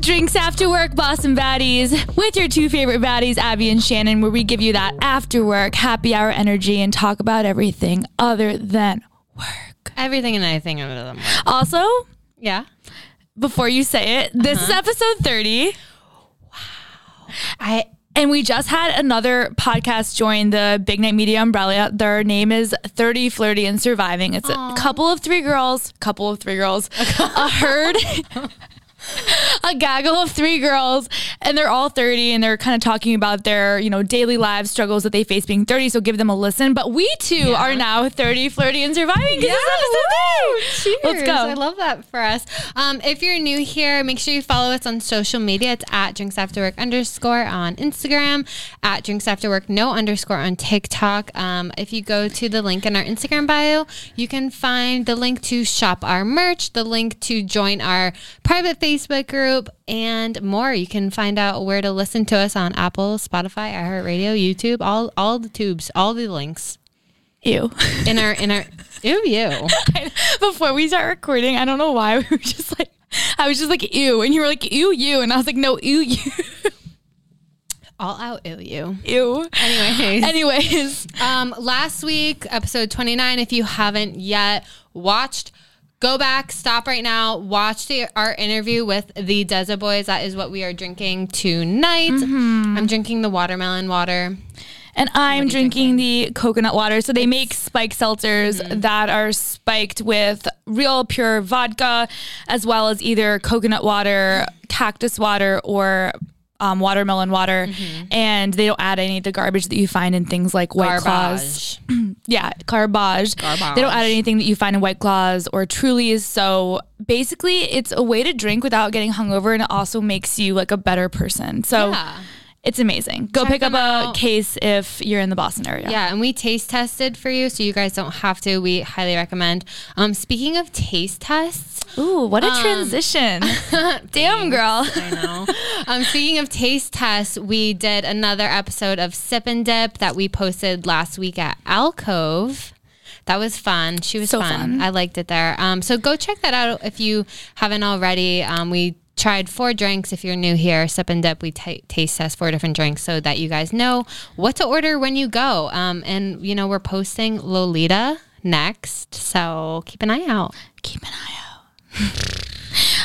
Drinks After Work, Boston Baddies, with your two favorite baddies, Abby and Shannon, where we give you that after work, happy hour energy and talk about everything other than work. Everything and anything other than work. Also, yeah, before you say it, this is episode 30. Wow. And we just had another podcast join the Big Night Media umbrella. Their name is 30 Flirty and Surviving. It's a couple of three girls, a herd, a gaggle of three girls, and they're all 30, and they're kind of talking about their, you know, daily lives, struggles that they face being 30, so give them a listen. But we, too, are now 30, flirty, and surviving. Yeah, cheers. Let's go. I love that for us. If you're new here, make sure you follow us on social media. It's at drinksafterwork_ on Instagram, at drinksafterwork_no_ on TikTok. If you go to the link in our Instagram bio, you can find the link to shop our merch, the link to join our private Facebook group, and more. You can find out where to listen to us on Apple, Spotify, iHeartRadio, YouTube, all the tubes, all the links. Ew. In our ew, you. Before we start recording, I don't know why we were just like, I was just like, ew, and you were like, ew, you, and I was like, no, ew, you. All out, ew, you. Ew. Anyways. Last week, episode 29. If you haven't yet watched, go back, stop right now, watch our interview with the Desa Boys. That is what we are drinking tonight. Mm-hmm. I'm drinking the watermelon water. And I'm drinking the coconut water. So they make spike seltzers that are spiked with real pure vodka, as well as either coconut water, cactus water, or watermelon water. Mm-hmm. And they don't add any of the garbage that you find in things like White Claws. Yeah, garbage. They don't add anything that you find in White Claws or Trulies. So basically, it's a way to drink without getting hungover, and it also makes you like a better person. So it's amazing. Go pick up a case if you're in the Boston area. Yeah, and we taste tested for you, so you guys don't have to. We highly recommend. Speaking of taste tests, ooh, what a transition. Damn, girl. I know. Speaking of taste tests, we did another episode of Sip and Dip that we posted last week at Alcove. That was fun. She was so fun. I liked it there. So go check that out if you haven't already. We tried 4 drinks. If you're new here, Sip and Dip, we taste test 4 different drinks so that you guys know what to order when you go. And, you know, we're posting Lolita next. So keep an eye out.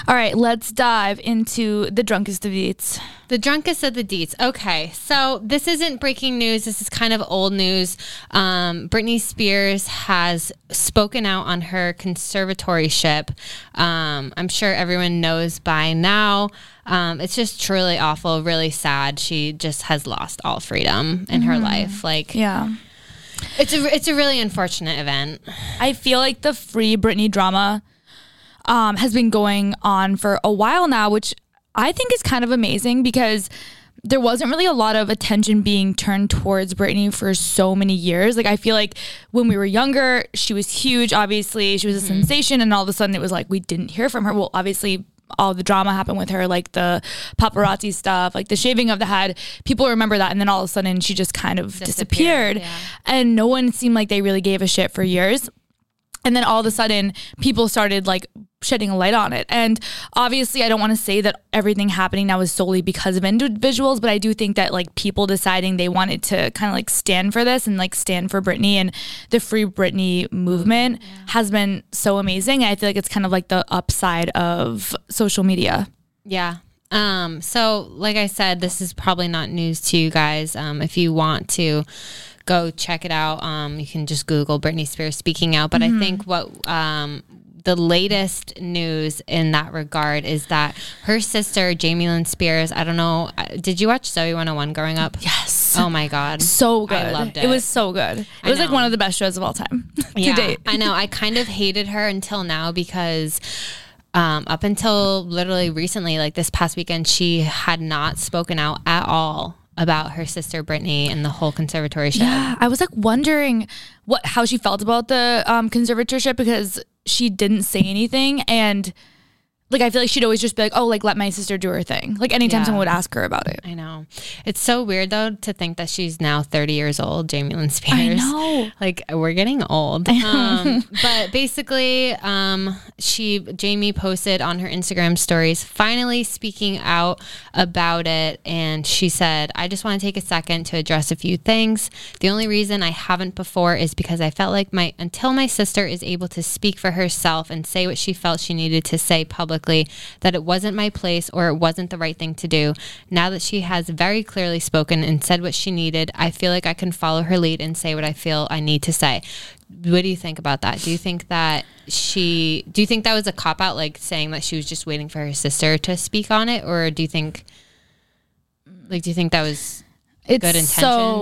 All right, let's dive into the drunkest of deets. The drunkest of the deets. Okay, so this isn't breaking news. This is kind of old news. Britney Spears has spoken out on her conservatorship. I'm sure everyone knows by now. It's just truly awful, really sad. She just has lost all freedom in her life. Like, yeah. It's a really unfortunate event. I feel like the Free Britney drama has been going on for a while now, which I think is kind of amazing because there wasn't really a lot of attention being turned towards Britney for so many years. Like, I feel like when we were younger, she was huge, obviously. She was a sensation, and all of a sudden it was like we didn't hear from her. Well, obviously, all the drama happened with her, like the paparazzi stuff, like the shaving of the head. People remember that, and then all of a sudden she just kind of disappeared. Yeah. And no one seemed like they really gave a shit for years. And then all of a sudden, people started like shedding a light on it. And obviously, I don't want to say that everything happening now is solely because of individuals, but I do think that like people deciding they wanted to kind of like stand for this and like stand for Britney and the Free Britney movement has been so amazing. I feel like it's kind of like the upside of social media. Yeah. So like I said, this is probably not news to you guys. If you want to go check it out. You can just Google Britney Spears speaking out. But I think what the latest news in that regard is that her sister, Jamie Lynn Spears, I don't know. Did you watch Zoey 101 growing up? Yes. Oh, my God. So good. I loved it. It was so good. It was like one of the best shows of all time to date. I know. I kind of hated her until now because... up until literally recently, like this past weekend, she had not spoken out at all about her sister Britney and the whole conservatorship. Yeah, I was like wondering how she felt about the conservatorship because she didn't say anything, and like, I feel like she'd always just be like, oh, like, let my sister do her thing. Like, anytime someone would ask her about it. I know. It's so weird, though, to think that she's now 30 years old, Jamie Lynn Spears. I know. Like, we're getting old. But basically, Jamie posted on her Instagram stories, finally speaking out about it. And she said, I just want to take a second to address a few things. The only reason I haven't before is because I felt like until my sister is able to speak for herself and say what she felt she needed to say publicly, that it wasn't my place or it wasn't the right thing to do. Now that she has very clearly spoken and said what she needed, I feel like I can follow her lead and say what I feel I need to say. What do you think about that? Do you think that that was a cop-out, like saying that she was just waiting for her sister to speak on it? Or do you think that was good intention?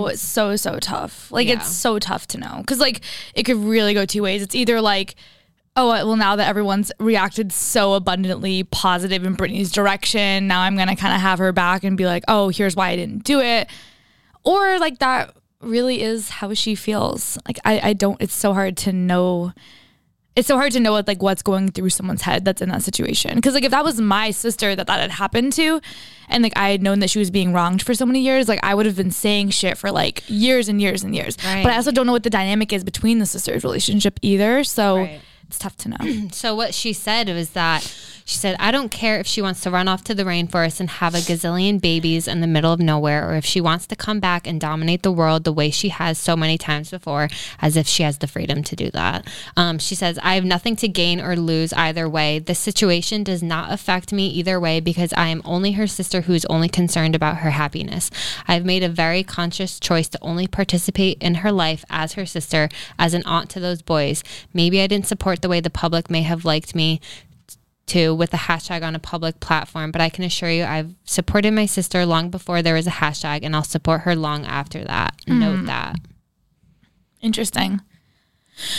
It's so tough. Like, it's so tough to know. Because, like, it could really go two ways. It's either, like, oh, well, now that everyone's reacted so abundantly positive in Britney's direction, now I'm going to kind of have her back and be like, oh, here's why I didn't do it. Or, like, that really is how she feels. Like, it's so hard to know. It's so hard to know what, like, what's going through someone's head that's in that situation. Because, like, if that was my sister that had happened to, and, like, I had known that she was being wronged for so many years, like, I would have been saying shit for, like, years and years and years. Right. But I also don't know what the dynamic is between the sisters' relationship either. So... Right. It's tough to know. So what she said was that she said, I don't care if she wants to run off to the rainforest and have a gazillion babies in the middle of nowhere, or if she wants to come back and dominate the world the way she has so many times before, as if she has the freedom to do that. She says, I have nothing to gain or lose either way. This situation does not affect me either way because I am only her sister who is only concerned about her happiness. I've made a very conscious choice to only participate in her life as her sister, as an aunt to those boys. Maybe I didn't support the way the public may have liked me to with a hashtag on a public platform, but I can assure you I've supported my sister long before there was a hashtag, and I'll support her long after that. Note that. Interesting.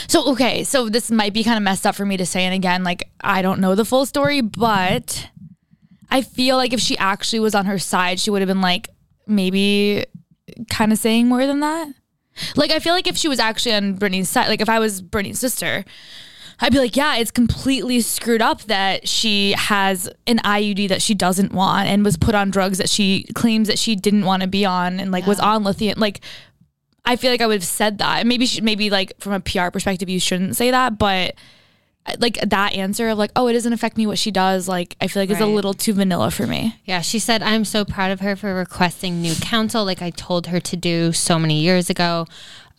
So, okay, so this might be kind of messed up for me to say, and again, like, I don't know the full story, but I feel like if she actually was on her side, she would have been, like, maybe kind of saying more than that. Like, I feel like if she was actually on Britney's side, like, if I was Britney's sister, I'd be like, yeah, it's completely screwed up that she has an IUD that she doesn't want and was put on drugs that she claims that she didn't want to be on and, like, was on lithium. Like, I feel like I would have said that. And maybe like, from a PR perspective, you shouldn't say that. But, like, that answer of, like, oh, it doesn't affect me what she does, like, I feel like it's a little too vanilla for me. Yeah, she said, I'm so proud of her for requesting new counsel like I told her to do so many years ago.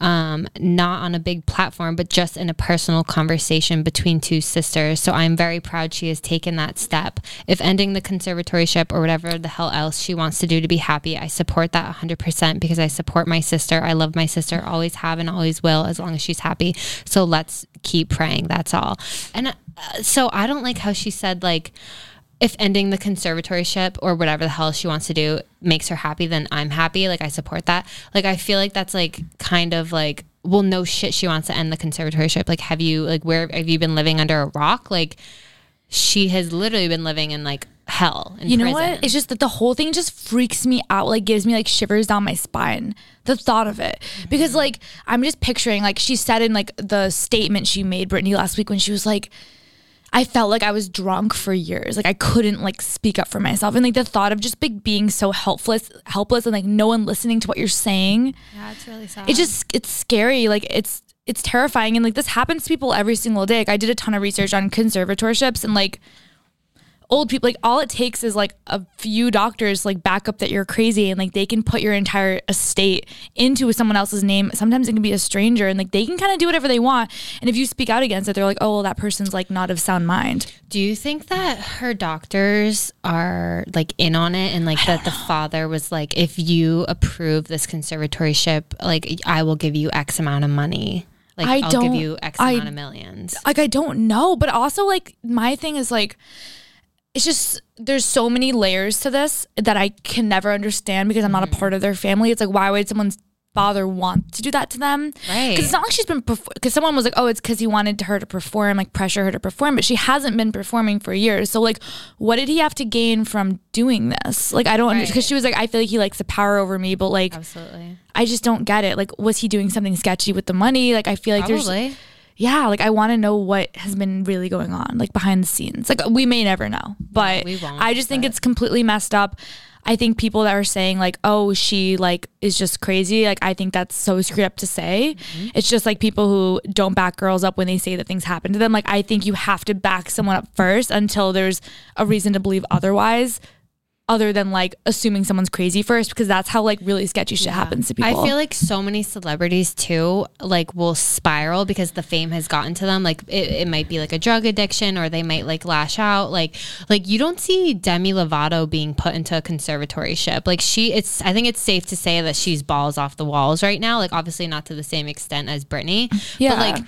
Not on a big platform, but just in a personal conversation between two sisters. So I'm very proud she has taken that step. If ending the conservatorship or whatever the hell else she wants to do to be happy, I support that 100% because I support my sister. I love my sister, always have and always will, as long as she's happy. So let's keep praying. That's all. And so I don't like how she said, like, if ending the conservatorship or whatever the hell she wants to do makes her happy, then I'm happy. Like, I support that. Like, I feel like that's, like, kind of like, well, no shit, she wants to end the conservatorship. Like, where have you been living under a rock? Like, she has literally been living in, like, hell. You know what? It's just that the whole thing just freaks me out. Like, gives me, like, shivers down my spine. The thought of it. Because, like, I'm just picturing, like, she said in, like, the statement she made, Britney, last week when she was like, I felt like I was drunk for years. Like, I couldn't, like, speak up for myself. And, like, the thought of just, like, being so helpless and, like, no one listening to what you're saying. Yeah, it's really sad. It's scary. Like, it's terrifying. And, like, this happens to people every single day. Like, I did a ton of research on conservatorships and, like, old people. Like, all it takes is, like, a few doctors, like, back up that you're crazy. And, like, they can put your entire estate into someone else's name. Sometimes it can be a stranger, and, like, they can kind of do whatever they want. And if you speak out against it, they're like, oh, well, that person's, like, not of sound mind. Do you think that her doctors are, like, in on it, and, like, that the father was like, if you approve this conservatorship, like, I will give you X amount of money. Like, I'll give you X amount of millions. Like, I don't know. But also, like, my thing is, like, it's just, there's so many layers to this that I can never understand because I'm not a part of their family. It's like, why would someone's father want to do that to them? Right. Because it's not like she's been, because someone was like, oh, it's because he wanted her to perform, like, pressure her to perform, but she hasn't been performing for years. So, like, what did he have to gain from doing this? Like, I don't understand. Because she was like, I feel like he likes the power over me, but, like, absolutely, I just don't get it. Like, was he doing something sketchy with the money? Like, I feel like probably. yeah, like I want to know what has been really going on, like behind the scenes. Like we may never know, but yeah, I just think it's completely messed up. I think people that are saying like, oh, she like is just crazy. Like, I think that's so screwed up to say. Mm-hmm. It's just like people who don't back girls up when they say that things happen to them. Like, I think you have to back someone up first until there's a reason to believe otherwise, other than like assuming someone's crazy first, because that's how like really sketchy shit happens to people. I feel like so many celebrities too, like will spiral because the fame has gotten to them. Like it might be like a drug addiction, or they might like lash out. Like you don't see Demi Lovato being put into a conservatorship. Like I think it's safe to say that she's balls off the walls right now. Like obviously not to the same extent as Britney, yeah. But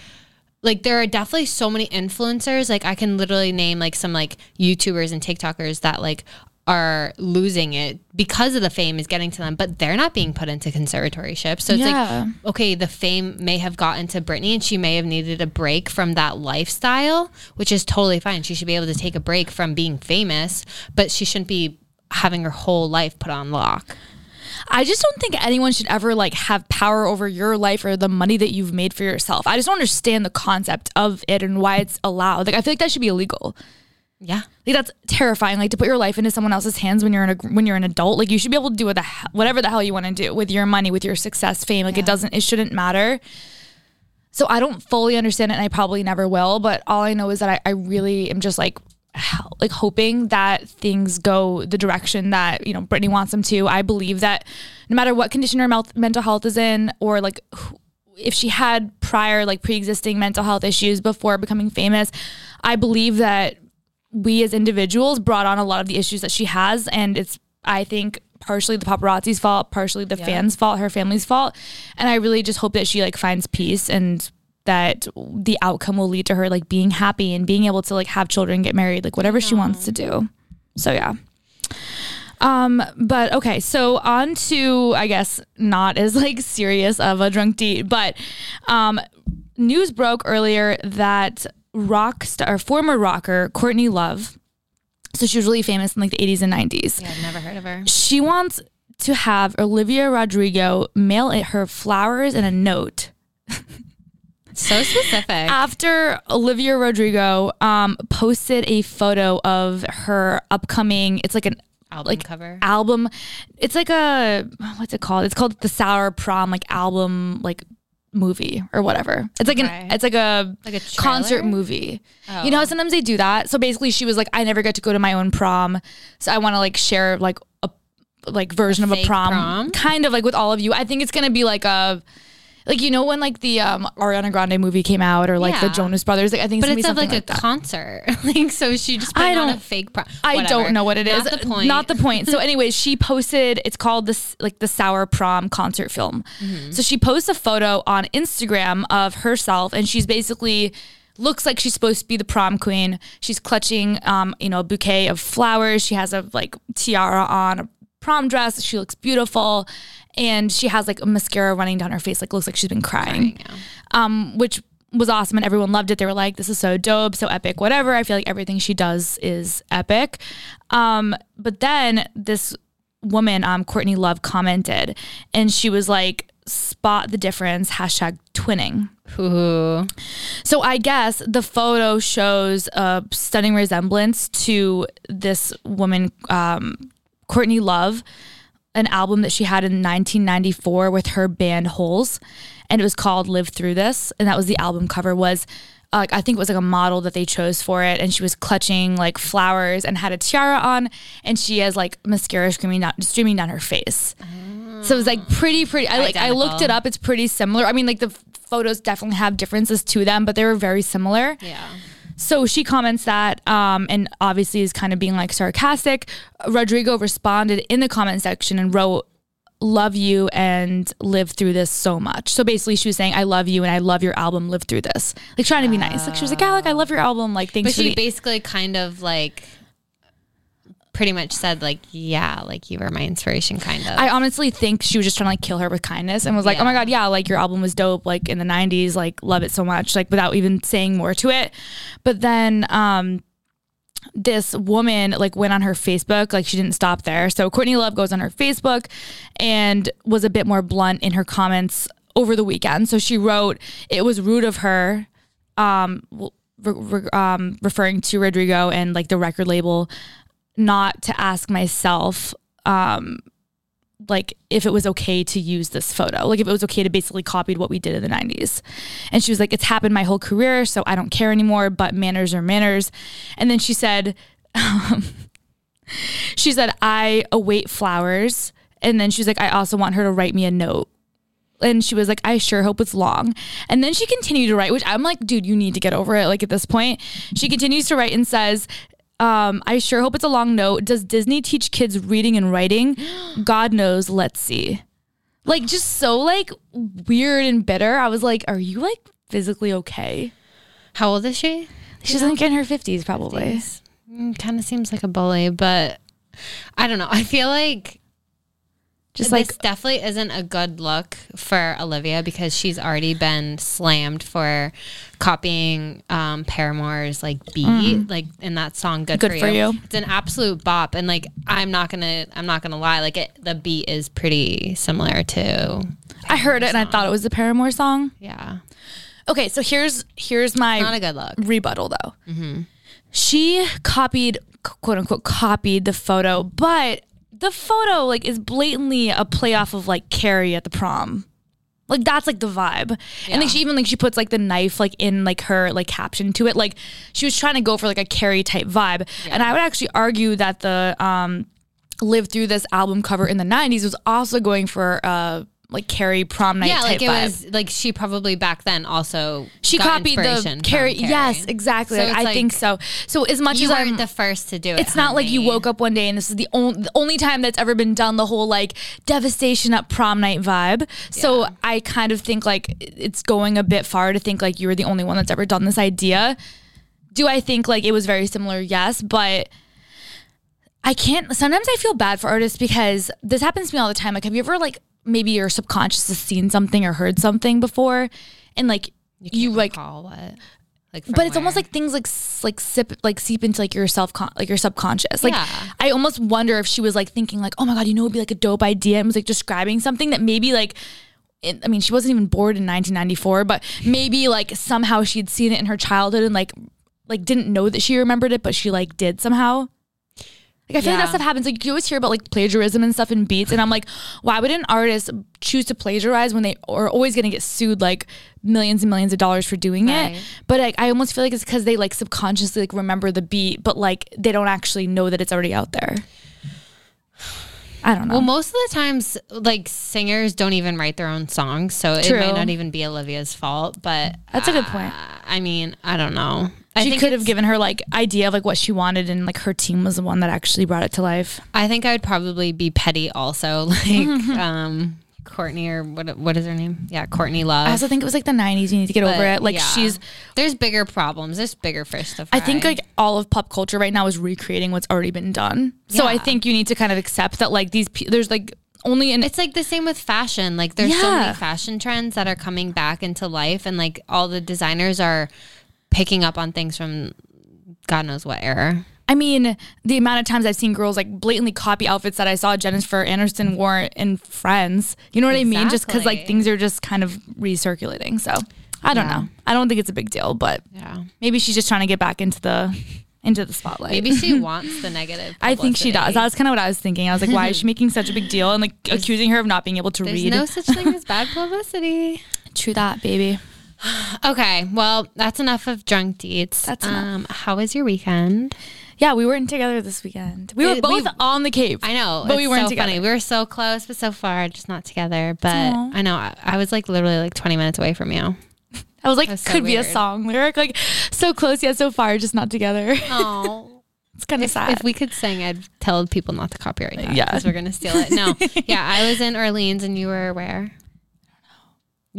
like there are definitely so many influencers. Like I can literally name like some like YouTubers and TikTokers that like are losing it because of the fame is getting to them, but they're not being put into conservatorships. So it's like, okay, the fame may have gotten to Britney and she may have needed a break from that lifestyle, which is totally fine. She should be able to take a break from being famous, but she shouldn't be having her whole life put on lock. I just don't think anyone should ever like have power over your life or the money that you've made for yourself. I just don't understand the concept of it and why it's allowed. Like, I feel like that should be illegal. Yeah, like that's terrifying. Like to put your life into someone else's hands when you're an adult. Like you should be able to do whatever the hell you want to do with your money, with your success, fame. Like it shouldn't matter. So I don't fully understand it, and I probably never will. But all I know is that I really am just like hoping that things go the direction that you know Britney wants them to. I believe that no matter what condition her mental health is in, or like if she had prior like pre-existing mental health issues before becoming famous, I believe that we as individuals brought on a lot of the issues that she has, and it's, I think, partially the paparazzi's fault, partially the fans' fault, her family's fault, and I really just hope that she like finds peace and that the outcome will lead to her like being happy and being able to like have children, get married, like whatever she wants to do. So yeah. But okay, so on to, I guess, not as like serious of a drunk date, but news broke earlier that former rocker Courtney Love, so she was really famous in like the 80s and 90s. Yeah, I've never heard of her. She wants to have Olivia Rodrigo mail her flowers and a note. So specific. After Olivia Rodrigo posted a photo of her upcoming, it's like an album cover. Album. It's like a, what's it called? It's called the Sour Prom, like album, like movie or whatever. It's like a concert movie. Oh. You know, sometimes they do that. So basically she was like, I never got to go to my own prom, so I want to like share like a like version of a prom kind of like with all of you. I think it's going to be like a, like, you know, when like the Ariana Grande movie came out, or like the Jonas Brothers, like I think it's going to be something like a concert. Like, so she just put on a fake prom. Whatever. I don't know what it is. Not the point. So anyways, she posted, it's called this like the Sour Prom concert film. Mm-hmm. So she posts a photo on Instagram of herself, and she's basically looks like she's supposed to be the prom queen. She's clutching you know, a bouquet of flowers. She has a like tiara on, a prom dress. She looks beautiful. And she has like a mascara running down her face. Like looks like she's been crying, which was awesome. And everyone loved it. They were like, this is so dope, so epic, whatever. I feel like everything she does is epic. But then this woman, Courtney Love, commented, and she was like, spot the difference, hashtag twinning. Ooh. So I guess the photo shows a stunning resemblance to this woman, Courtney Love, an album that she had in 1994 with her band Holes, and it was called Live Through This, and that was the album cover. Was I think it was like a model that they chose for it, and she was clutching like flowers and had a tiara on, and she has like mascara streaming down her face. Oh. So it was like pretty identical. I looked it up, it's pretty similar. I mean, like the photos definitely have differences to them, but they were very similar. Yeah. So she comments that, and obviously is kind of being like sarcastic. Rodrigo responded in the comment section and wrote, love you and live through this so much. So basically she was saying, I love you and I love your album, live through this. Like trying to be nice. Like she was like, yeah, like I love your album. Like thanks for But she basically kind of like pretty much said like, yeah, like you were my inspiration kind of. I honestly think she was just trying to like kill her with kindness and was like, oh my God, yeah, like your album was dope, like in the 90s, like love it so much, like without even saying more to it. But then this woman like went on her Facebook, like she didn't stop there. So Courtney Love goes on her Facebook and was a bit more blunt in her comments over the weekend. So she wrote, it was rude of her referring to Rodrigo and like the record label, not to ask myself, like if it was okay to use this photo, like if it was okay to basically copy what we did in the 90s. And she was like, it's happened my whole career, so I don't care anymore, but manners are manners. And then she said, she said, I await flowers. And then she's like, I also want her to write me a note. And she was like, I sure hope it's long. And then she continued to write, which I'm like, dude, you need to get over it. Like at this point, she continues to write and says, I sure hope it's a long note. Does Disney teach kids reading and writing? God knows. Let's see. Like, just so like weird and bitter. I was like, are you like physically okay? How old is she? She's like in her 50s probably. 50s. Kind of seems like a bully, but I don't know. I feel like just this like definitely isn't a good look for Olivia because she's already been slammed for copying Paramore's like beat, like in that song Good for You. It's an absolute bop, and like I'm not gonna lie, like the beat is pretty similar to Paramore's I heard it song. And I thought it was the Paramore song. Yeah. Okay, so here's my not a good look rebuttal though. Mm-hmm. She copied, quote unquote, copied the photo, but the photo like is blatantly a playoff of like Carrie at the prom. Like that's like the vibe. Yeah. And like she even like she puts like the knife like in like her like caption to it. Like she was trying to go for like a Carrie type vibe. Yeah. And I would actually argue that the Live Through This album cover in the 90s was also going for like Carrie prom night type vibe. Yeah, like it was like she probably back then also she copied the Carrie. Yes, exactly. So like, I think so. So as much as I'm the first to do it, it's not like you woke up one day and this is the only time that's ever been done. The whole like devastation at prom night vibe. Yeah. So I kind of think like it's going a bit far to think like you were the only one that's ever done this idea. Do I think like it was very similar? Yes, but. Sometimes I feel bad for artists because this happens to me all the time. Like, have you ever like maybe your subconscious has seen something or heard something before and like you like recall what? Like but it's almost like things like seep into like your subconscious. Like yeah. I almost wonder if she was like thinking like, oh my God, you know, it'd be like a dope idea, and was like describing something that maybe like I mean, she wasn't even bored in 1994, but maybe like somehow she'd seen it in her childhood and like didn't know that she remembered it, but she like did somehow. Like I feel like that stuff happens. Like you always hear about like plagiarism and stuff in beats, and I'm like, why would an artist choose to plagiarize when they are always going to get sued like millions and millions of dollars for doing it? But like I almost feel like it's because they like subconsciously like remember the beat, but like they don't actually know that it's already out there. I don't know. Well, most of the times like singers don't even write their own songs, so True. It might not even be Olivia's fault. But that's a good point. I mean, I don't know. She could have given her like idea of like what she wanted, and like her team was the one that actually brought it to life. I think I would probably be petty also, like Courtney or what is her name? Yeah, Courtney Love. I also think it was like the 90s. You need to get over it. Like there's bigger problems. There's bigger fish to fry. I think like all of pop culture right now is recreating what's already been done. Yeah. So I think you need to kind of accept that like there's like. It's like the same with fashion. Like there's so many fashion trends that are coming back into life, and like all the designers are picking up on things from God knows what era. I mean, the amount of times I've seen girls like blatantly copy outfits that I saw Jennifer Aniston wore in Friends. You know what I mean? Just because like things are just kind of recirculating. So I don't know. I don't think it's a big deal, but maybe she's just trying to get back into the spotlight. Maybe she wants the negative publicity. I think she does. That's kind of what I was thinking. I was like, why is she making such a big deal and like accusing her of not being able to read? There's no such thing as bad publicity. True that, baby. Okay, well, that's enough of drunk deets. That's enough. How was your weekend? Yeah, we weren't together this weekend. We were both on the Cape. I know. But we weren't together. Funny. We were so close, but so far, just not together. But aww. I know. I was like literally like 20 minutes away from you. I was like, was so could weird. Be a song lyric. Like, so close, yet so far, just not together. Oh. It's kind of sad. If we could sing, I'd tell people not to copyright that. Yeah. Because we're going to steal it. No. Yeah, I was in Orleans and you were where?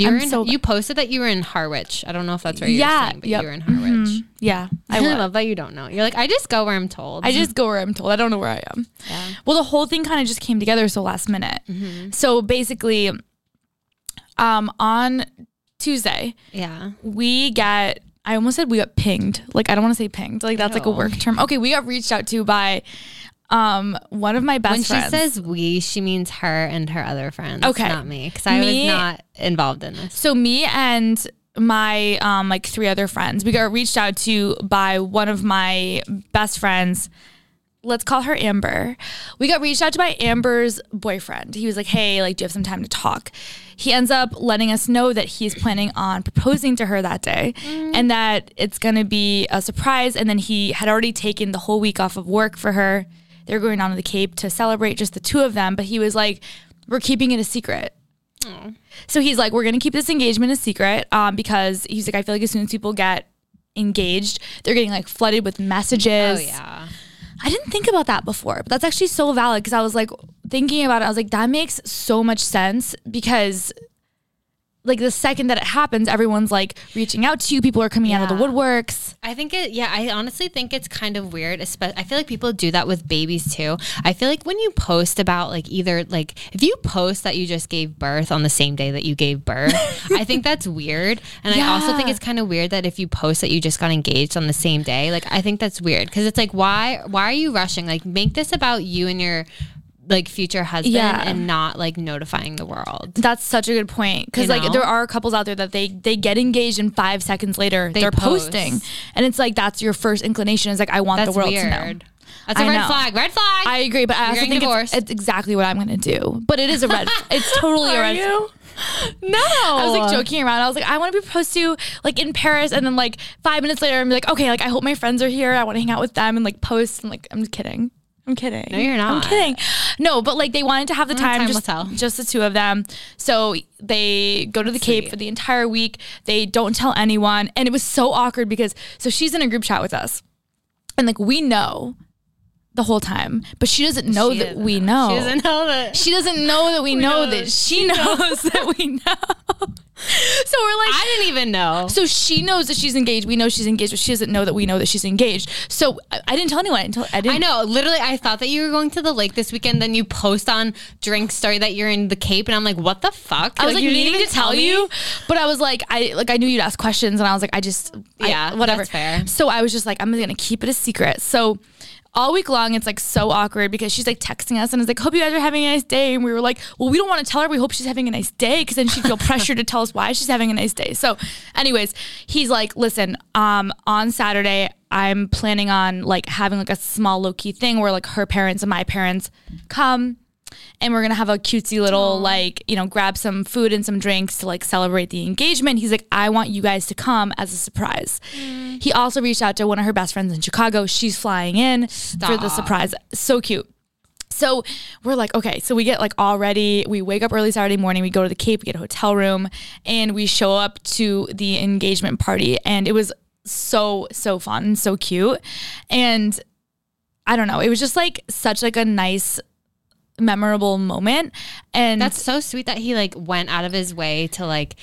You posted that you were in Harwich. I don't know if that's where you were staying, but you were in Harwich. Mm-hmm. Yeah. I love that you don't know. You're like, I just go where I'm told. I don't know where I am. Yeah. Well, the whole thing kind of just came together so last minute. Mm-hmm. So basically, on Tuesday, I almost said we got pinged. Like, I don't want to say pinged. Like, that's like a work term. Okay, we got reached out to by one of my best friends. When she says we, she means her and her other friends, not me, because I was not involved in this. So me and my like three other friends. We got reached out to by one of my best friends. Let's call her Amber. We got reached out to by Amber's boyfriend. He was like, hey, like, do you have some time to talk? He ends up letting us know that he's planning on proposing to her that day and that it's going to be a surprise. And then he had already taken the whole week off of work for her. They were going down to the Cape to celebrate, just the two of them. But he was like, we're keeping it a secret. Aww. So he's like, we're going to keep this engagement a secret because he's like, I feel like as soon as people get engaged, they're getting like flooded with messages. Oh, yeah. I didn't think about that before, but that's actually so valid because I was like thinking about it. I was like, that makes so much sense because like the second that it happens, everyone's like reaching out to you. People are coming out of the woodworks. I think it, I honestly think it's kind of weird. I feel like people do that with babies too. I feel like when you post about like either like if you post that you just gave birth on the same day that you gave birth, I think that's weird. And I also think it's kind of weird that if you post that you just got engaged on the same day, like I think that's weird because it's like, why are you rushing? Like make this about you and your like future husband and not like notifying the world. That's such a good point because like there are couples out there that they get engaged and 5 seconds later they're posting and it's like that's your first inclination is like I want the world to know. That's a red flag. Red flag. I agree, but I also think it's exactly what I'm going to do. But it is a red. It's totally a red flag. No, I was like joking around. I was like, I want to be proposed to like in Paris, and then like 5 minutes later, I'm like, okay, like I hope my friends are here. I want to hang out with them and like post and like I'm just kidding. I'm kidding. No, you're not. I'm kidding. No, but like they wanted to have the time. Just the two of them. So they go to the Cape for the entire week. They don't tell anyone. And it was so awkward because so she's in a group chat with us. And like we know the whole time, but she doesn't know that we know. She doesn't know that. She doesn't know that we know that she knows that we know. So we're like, I didn't even know. So she knows that she's engaged. We know she's engaged, but she doesn't know that we know that she's engaged. So I didn't tell anyone until I didn't. I know. Literally, I thought that you were going to the lake this weekend. Then you post on Drink Story that you're in the Cape, and I'm like, what the fuck? I was like you needing to tell you, but I was like, I knew you'd ask questions, and I was like, whatever. That's fair. So I was just like, I'm gonna keep it a secret. So. All week long, it's like so awkward because she's like texting us and is like, hope you guys are having a nice day. And we were like, well, we don't want to tell her. We hope she's having a nice day because then she'd feel pressure to tell us why she's having a nice day. So anyways, he's like, listen, on Saturday, I'm planning on like having like a small low-key thing where like her parents and my parents come and we're going to have a cutesy little like, you know, grab some food and some drinks to like celebrate the engagement. He's like, I want you guys to come as a surprise. Mm. He also reached out to one of her best friends in Chicago. She's flying in for the surprise. So cute. So we're like, okay, so we get like all ready. We wake up early Saturday morning. We go to the Cape, we get a hotel room and we show up to the engagement party. And it was so fun and so cute. And I don't know. It was just like such like a nice memorable moment. And that's so sweet that he like went out of his way to like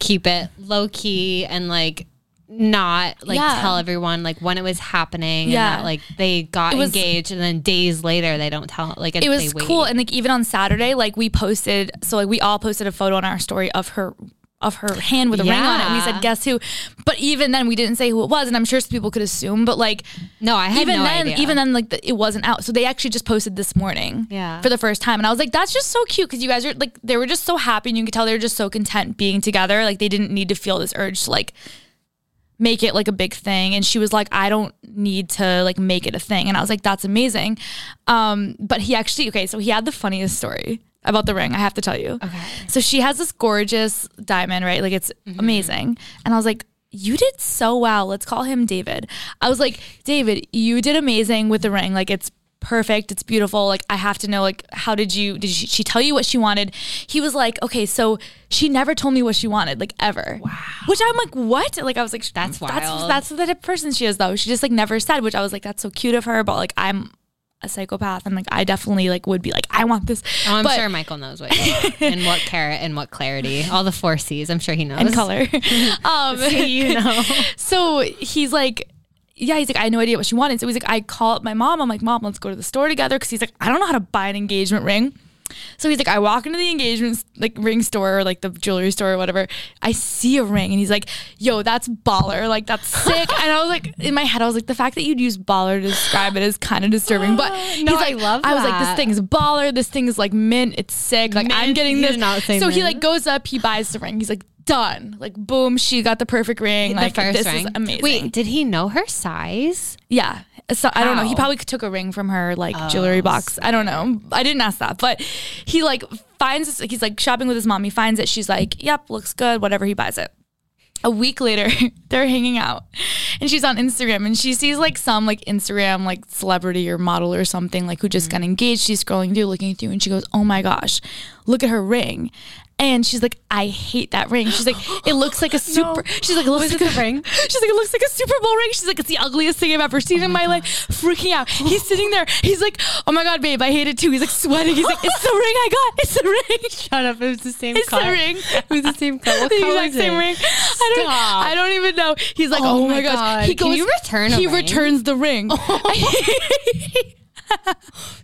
keep it low key and like not like tell everyone like when it was happening and that like they got engaged and then days later they don't tell like it was cool. And like even on Saturday like we posted we all posted a photo on our story of her hand with a ring on it. And we said, guess who? But even then we didn't say who it was. And I'm sure some people could assume, but like, no, I had even no then, idea. Even then, like it wasn't out. So they actually just posted this morning for the first time. And I was like, that's just so cute. Cause you guys are like, they were just so happy and you could tell they were just so content being together. Like they didn't need to feel this urge to like make it like a big thing. And she was like, I don't need to like make it a thing. And I was like, that's amazing. But he actually, so he had the funniest story about the ring, I have to tell you. Okay. So she has this gorgeous diamond, right? Like it's amazing. And I was like, you did so well. Let's call him David. I was like, David, you did amazing with the ring. Like it's perfect. It's beautiful. Like I have to know, like, how did she tell you what she wanted? He was like, okay, so she never told me what she wanted, like ever. Wow. Which I'm like, what? Like I was like, that's wild. That's the type of person she is though. She just like never said, which I was like, that's so cute of her. But like, I'm a psychopath. I'm like, I definitely like would be like, I want this. Oh, I'm sure Michael knows what you want. And what carrot and what clarity. All the 4 C's. I'm sure he knows. And color. You know. So he's like, he's like, I had no idea what she wanted. So he's like, I call up my mom. I'm like, Mom, let's go to the store together. Cause he's like, I don't know how to buy an engagement ring. So he's like, I walk into the engagement ring store or like the jewelry store or whatever. I see a ring and he's like, yo, that's baller. Like, that's sick. And I was like, in my head, I was like, the fact that you'd use baller to describe it is kind of disturbing. But no, he's like, I love that. I was like, this thing's baller. This thing is like mint. It's sick. Like mint, I'm getting this. So he like goes up, he buys the ring. He's like, done. Like, boom, she got the perfect ring. Like, this is amazing. Wait, did he know her size? Yeah. So I don't know. He probably took a ring from her, like, jewelry box. I don't know. I didn't ask that. But he, like, finds this. He's, like, shopping with his mom. He finds it. She's like, yep, looks good. Whatever. He buys it. A week later, they're hanging out. And she's on Instagram. And she sees, like, some, like, Instagram, like, celebrity or model or something, like, who just got engaged. She's scrolling through, looking through. And she goes, oh, my gosh. Look at her ring. And she's like, I hate that ring. She's like, it looks like a super. No. She's like, it looks like a ring. She's like, it looks like a Super Bowl ring. She's like, it's the ugliest thing I've ever seen in my life. Freaking out. He's sitting there. He's like, oh my God, babe, I hate it too. He's like sweating. He's like, it's the ring I got. It's the ring. Shut up. It was the same color. It's the ring. It was the same color. What the color exact same ring. I don't even know. He's like, oh my God. He goes, can you return a ring? He returns the ring.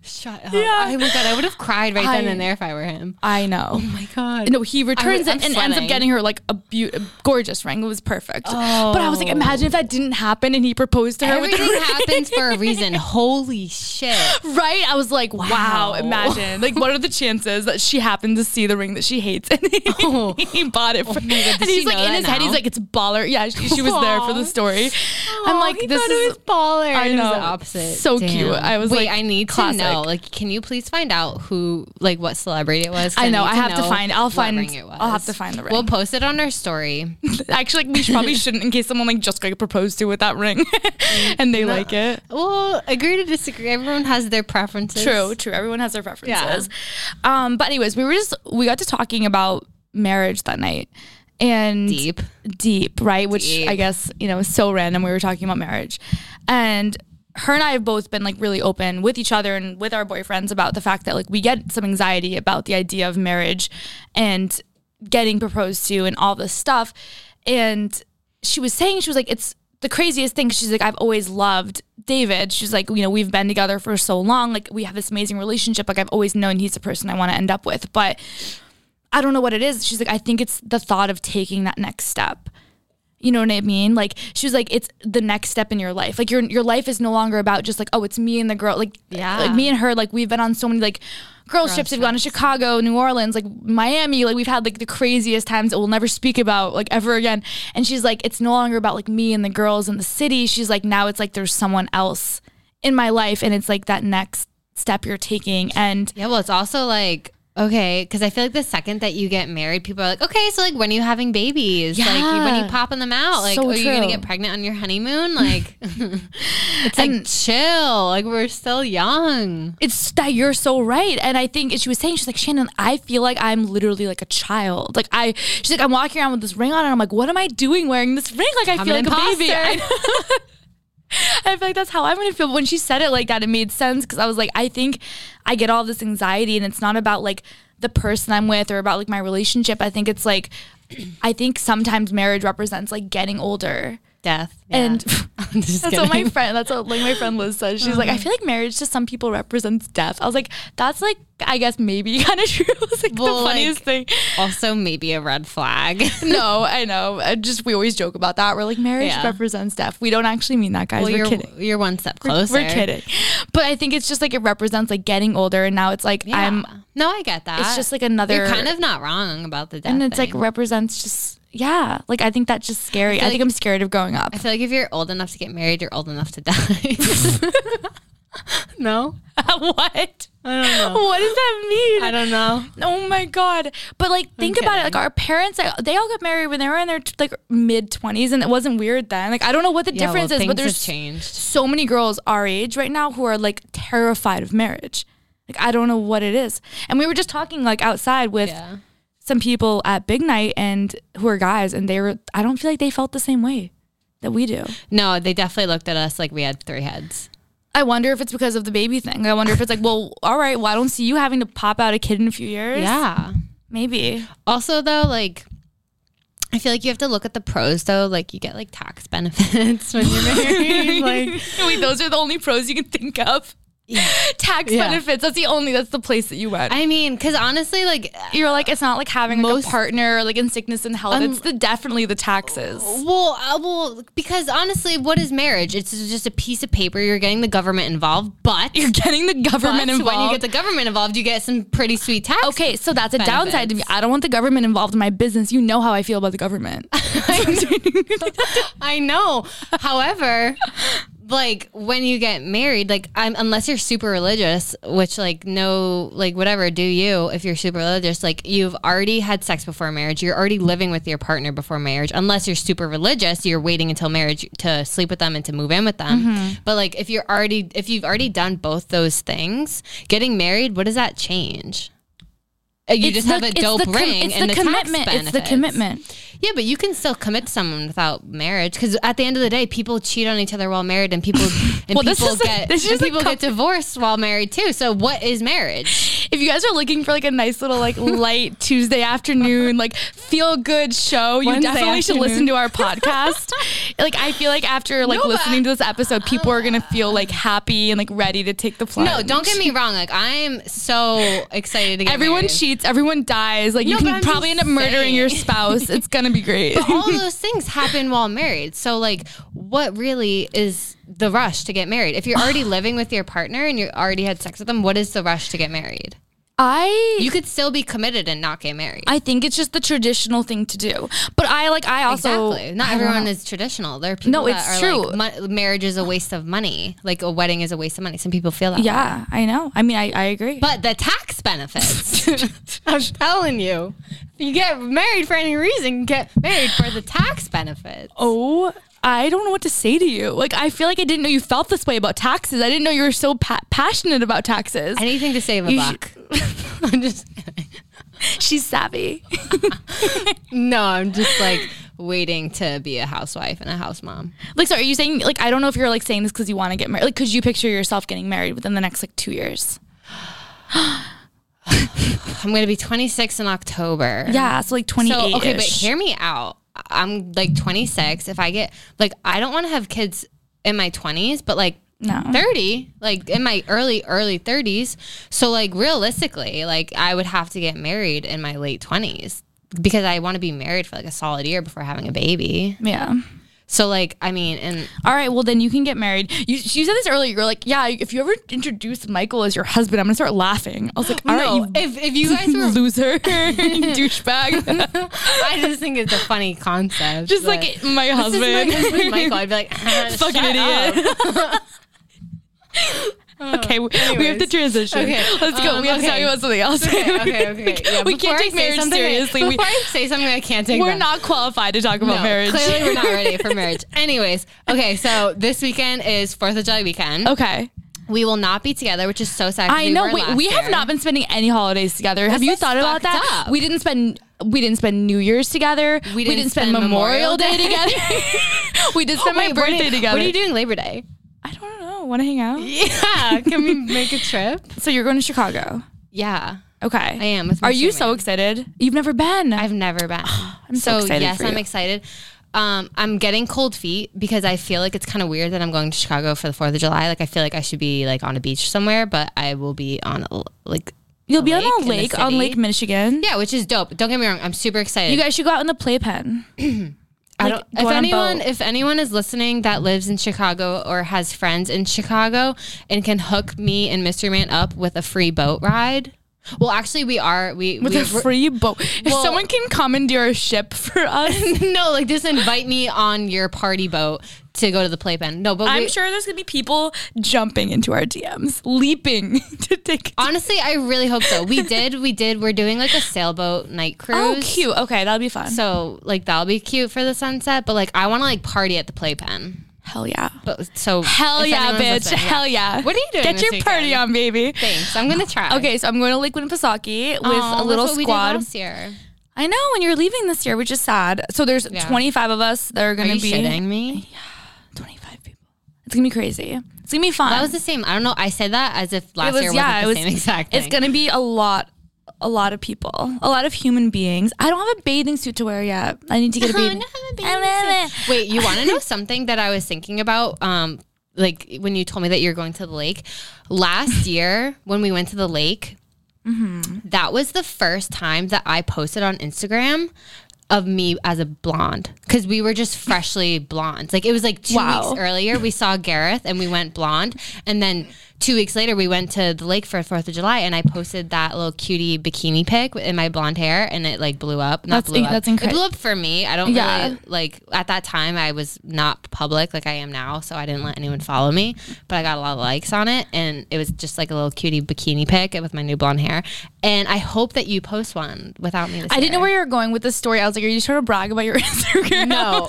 Shut up. Yeah. Oh my God, I would have cried then and there if I were him. I know. Oh my God. No, he returns it and ends up getting her like a gorgeous ring. It was perfect. Oh. But I was like, imagine if that didn't happen and he proposed to her. Everything happens for a reason. Holy shit. Right? I was like, wow, imagine. Like, what are the chances that she happened to see the ring that she hates and he bought it for her? And he's like, in his head, he's like, it's baller. Yeah, she was there for the story. I'm like, this is baller. I know. It was the opposite. So cute. I was like, I need to know. Like, can you please find out who, like, what celebrity it was? I know. I have to find. I'll have to find the ring. We'll post it on our story. Actually, like, we probably shouldn't, in case someone like just got proposed to with that ring, and they like it. Well, agree to disagree. Everyone has their preferences. True. Everyone has their preferences. Yeah. But anyways, we got to talking about marriage that night. And deep, right? Which I guess is so random. We were talking about marriage, and her and I have both been like really open with each other and with our boyfriends about the fact that like we get some anxiety about the idea of marriage and getting proposed to and all this stuff. And she was like, it's the craziest thing. She's like, I've always loved David. She's like, we've been together for so long. Like, we have this amazing relationship. Like, I've always known he's the person I want to end up with, but I don't know what it is. She's like, I think it's the thought of taking that next step. You know what I mean? Like, she was like, it's the next step in your life. Like, your life is no longer about just like, oh, it's me and the girl. Like, yeah, like me and her. Like, we've been on so many like girls trips. We've gone to Chicago, New Orleans, like Miami. Like, we've had like the craziest times that we'll never speak about like ever again. And she's like, it's no longer about like me and the girls in the city. She's like, now it's like there's someone else in my life, and it's like that next step you're taking. And yeah, well, it's also like, okay, because I feel like the second that you get married, people are like, okay, so like, when are you having babies? Yeah. Like, when are you popping them out? Like, are you going to get pregnant on your honeymoon? Like, it's like, chill. Like, we're still young. It's that you're so right. And I think, and she was saying, she's like, Shannon, I feel like I'm literally like a child. Like, she's like, I'm walking around with this ring on, and I'm like, what am I doing wearing this ring? Like, I feel like a baby. I feel like that's how I'm going to feel. But when she said it like that, it made sense, because I was like, I think I get all this anxiety, and it's not about like the person I'm with or about like my relationship. I think it's like, I think sometimes marriage represents like getting older. Death. Yeah. And that's what like my friend Liz says. She's like, I feel like marriage to some people represents death. I was like, that's like, I guess maybe kind of true. It was like the funniest thing. Also maybe a red flag. No, I know. We always joke about that. We're like, marriage represents death. We don't actually mean that, guys. Well, we're kidding. You're one step closer. We're kidding. But I think it's just like, it represents like getting older, and now it's like, no, I get that. It's just like another. You're kind of not wrong about the death and it's thing. Like represents just. Yeah, like I think that's just scary. I think I'm scared of growing up. I feel like if you're old enough to get married, you're old enough to die. No? What? I don't know. What does that mean? I don't know. Oh my God. But like, think about it. Like, our parents, they all got married when they were in their like mid-20s, and it wasn't weird then. Like, I don't know what the difference is, but there's changed. So many girls our age right now who are like terrified of marriage. Like, I don't know what it is. And we were just talking like outside with... Yeah. Some people at Big Night and who are guys, and I don't feel like they felt the same way that we do. No, they definitely looked at us like we had three heads. I wonder if it's because of the baby thing. I wonder if it's like, well, all right, well, I don't see you having to pop out a kid in a few years. Yeah. Maybe. Also though, like, I feel like you have to look at the pros though. Like, you get like tax benefits when you're married. Like, wait, those are the only pros you can think of? Yeah. Tax benefits. That's the place that you went. I mean, because honestly, like, you're like, it's not like having like, a partner, like in sickness and health. It's definitely the taxes. Well, because honestly, what is marriage? It's just a piece of paper. You're getting the government involved, but when you get the government involved, you get some pretty sweet tax. Okay, so that's benefits. A downside to me. I don't want the government involved in my business. You know how I feel about the government. I know. However, like when you get married, like unless you're super religious, which like no, like whatever, do you, if you're super religious, like you've already had sex before marriage. You're already living with your partner before marriage. Unless you're super religious, you're waiting until marriage to sleep with them and to move in with them. Mm-hmm. But like if you've already done both those things, getting married, what does that change? It's the commitment. Yeah, but you can still commit to someone without marriage, because at the end of the day, people cheat on each other while married, and people get divorced while married too. So what is marriage? If you guys are looking for like a nice little like light Tuesday afternoon, like feel good show, you definitely should listen to our podcast. Like I feel like after listening to this episode, people are gonna feel like happy and like ready to take the plunge. No, don't get me wrong. Like I'm so excited to get everyone married. Cheats. Everyone dies. Like you can probably end up murdering your spouse. It's gonna be great. But all those things happen while married. So like, what really is the rush to get married? If you're already living with your partner and you already had sex with them, what is the rush to get married? You could still be committed and not get married. I think it's just the traditional thing to do. But not everyone is traditional. There are people true. Like, marriage is a waste of money. Like a wedding is a waste of money. Some people feel that. Yeah, way. I know. I mean, I agree. But the tax benefits. I'm telling you, if you get married for any reason, get married for the tax benefits. Oh. I don't know what to say to you. Like, I feel like I didn't know you felt this way about taxes. I didn't know you were so passionate about taxes. Anything to save a buck. I'm just kidding. She's savvy. No, I'm just like waiting to be a housewife and a house mom. Like, so are you saying, like, I don't know if you're like saying this because you want to get married. Like, could you picture yourself getting married within the next like 2 years? I'm going to be 26 in October. Yeah, so like 28-ish. So, okay, but hear me out. I'm like 26. If I get like, I don't want to have kids in my 20s, but like 30, like in my early 30s. So like realistically, like I would have to get married in my late 20s because I want to be married for like a solid year before having a baby. Yeah. So like, I mean, and all right, well then you can get married. You said this earlier. You're like, yeah, if you ever introduce Michael as your husband, I'm gonna start laughing. I was like, all right, if you guys were loser, douchebag. I just think it's a funny concept. Just like my husband, Michael. I'd be like, fucking idiot. Okay, anyways. We have to transition. Okay, let's go. We have to talk about something else. Okay. Yeah, we can't take marriage seriously. Before I say something, I can't take. We're not qualified to talk about marriage. Clearly, we're not ready for marriage. Anyways, okay. So this weekend is 4th of July weekend. Okay. We will not be together, which is so sad. I know. We have not been spending any holidays together. Have you thought about that? Up. We didn't spend New Year's together. We didn't spend Memorial Day together. We did spend my birthday together. What are you doing Labor Day? I don't know. Want to hang out? Yeah. Can we make a trip? So you're going to Chicago? Yeah. Okay. I am. Are you so excited? You've never been. I've never been. I'm so excited. Yes, I'm excited. I'm getting cold feet because I feel like it's kind of weird that I'm going to Chicago for the 4th of July. Like I feel like I should be like on a beach somewhere, but I will be on on Lake Michigan. Yeah, which is dope. Don't get me wrong. I'm super excited. You guys should go out in the Playpen. If anyone is listening that lives in Chicago or has friends in Chicago and can hook me and Mystery Man up with a free boat ride. Well, actually, we're a free boat. If someone can commandeer a ship for us, no, like just invite me on your party boat to go to the Playpen. No, but I'm sure there's gonna be people jumping into our DMs, leaping to take. Honestly, I really hope so. We did. We're doing like a sailboat night cruise. Oh, cute. Okay, that'll be fun. So like that'll be cute for the sunset. But like I want to like party at the Playpen. Hell yeah. Hell yeah, bitch. Hell yeah. What are you doing? Get your party on, baby. Thanks. I'm going to try. Okay, so I'm going to Lake Winnipesaukee with a little squad. That's what we did last year. I know, and you're leaving this year, which is sad. So there's 25 of us that are going to be. Are you kidding me? Yeah, 25 people. It's going to be crazy. It's going to be fun. That was the same. I don't know. I said that as if last year wasn't the same exact thing. It's going to be a lot of people, a lot of human beings. I don't have a bathing suit to wear yet. I need to get a bathing suit. Wait, you want to know something that I was thinking about like when you told me that you're going to the lake last year when we went to the lake, mm-hmm. that was the first time that I posted on Instagram of me as a blonde, because we were just freshly blondes. Like it was like 2 weeks earlier we saw Gareth and we went blonde, and then 2 weeks later we went to the lake for 4th of July and I posted that little cutie bikini pic in my blonde hair and it like blew up. That's incredible. It blew up for me. I don't really like, at that time I was not public like I am now, so I didn't let anyone follow me, but I got a lot of likes on it, and it was just like a little cutie bikini pic with my new blonde hair. And I hope that you post one without me this year. Didn't know where you were going with this story. I was like, are you trying to brag about your Instagram? No.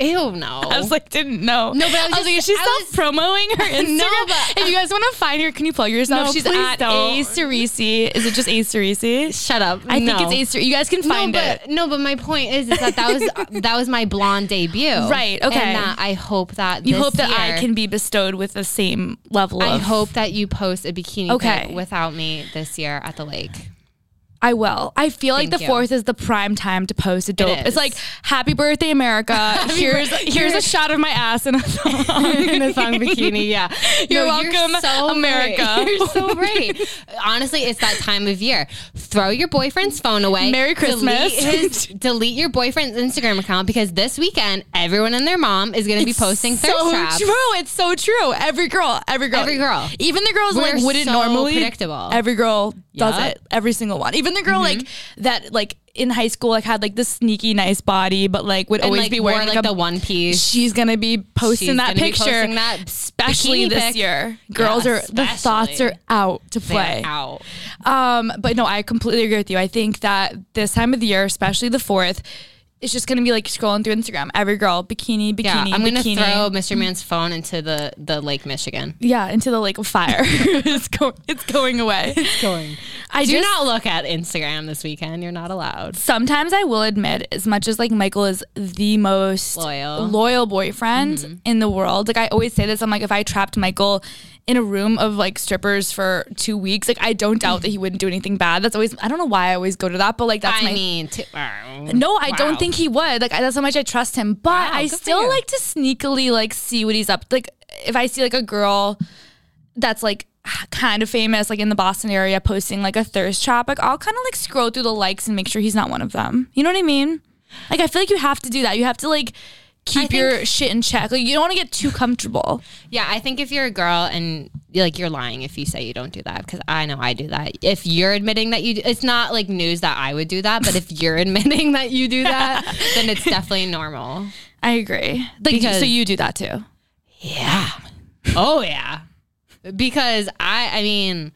Ew, no. I was like, didn't know. No, but I was like, is she self-promoting her Instagram? No, but if you guys want to find her, can you plug yourself? No, she's at A Cerisi. Is it just A Cerisi? Shut up. I think it's A Cerisi. You guys can find it. No, but my point is that was my blonde debut. Right, okay. And that I hope that you hope that year, I can be bestowed with the same level of... I hope that you post a bikini pic without me this year at the lake. I will. I feel like the 4th is the prime time to post a dope. It's like, happy birthday, America. Here's a shot of my ass in a thong. In a thong bikini, yeah. You're welcome, so America. Great. You're so great. Honestly, it's that time of year. Throw your boyfriend's phone away. Merry Christmas. Delete your boyfriend's Instagram account, because this weekend, everyone and their mom is going to be posting thirst traps. It's so true. It's so true. Every girl. Even the girls like wouldn't normally. Predictable. Every girl does it. Every single one. Even the girl mm-hmm. like that, like in high school, like had like this sneaky nice body, but like would always be wearing like the one piece. She's gonna be posting that picture, especially this year. Girls the thoughts are out to play. They're out. But no, I completely agree with you. I think that this time of the year, especially the 4th. It's just going to be like scrolling through Instagram. Every girl, bikini. Yeah, I'm going to throw Mr. Man's phone into the Lake Michigan. Yeah, into the Lake of Fire. It's going away. It's going. Do not look at Instagram this weekend. You're not allowed. Sometimes I will admit, as much as like Michael is the most loyal boyfriend mm-hmm. in the world. Like I always say this. I'm like, if I trapped Michael in a room of like strippers for 2 weeks, like I don't doubt that he wouldn't do anything bad. That's always, I don't know why I always go to that, but like that's I don't think he would. Like that's how much I trust him. But I still like to sneakily like see what he's up. Like if I see like a girl that's like kind of famous, like in the Boston area posting like a thirst trap, like I'll kind of like scroll through the likes and make sure he's not one of them. You know what I mean? Like I feel like you have to do that. You have to like keep your shit in check. Like, you don't want to get too comfortable. Yeah, I think if you're a girl and like you're lying if you say you don't do that, because I know I do that. If you're admitting that you do, it's not like news that I would do that, but if you're admitting that you do that, then it's definitely normal. I agree. Like, so you do that too? Yeah. Oh yeah. Because I mean,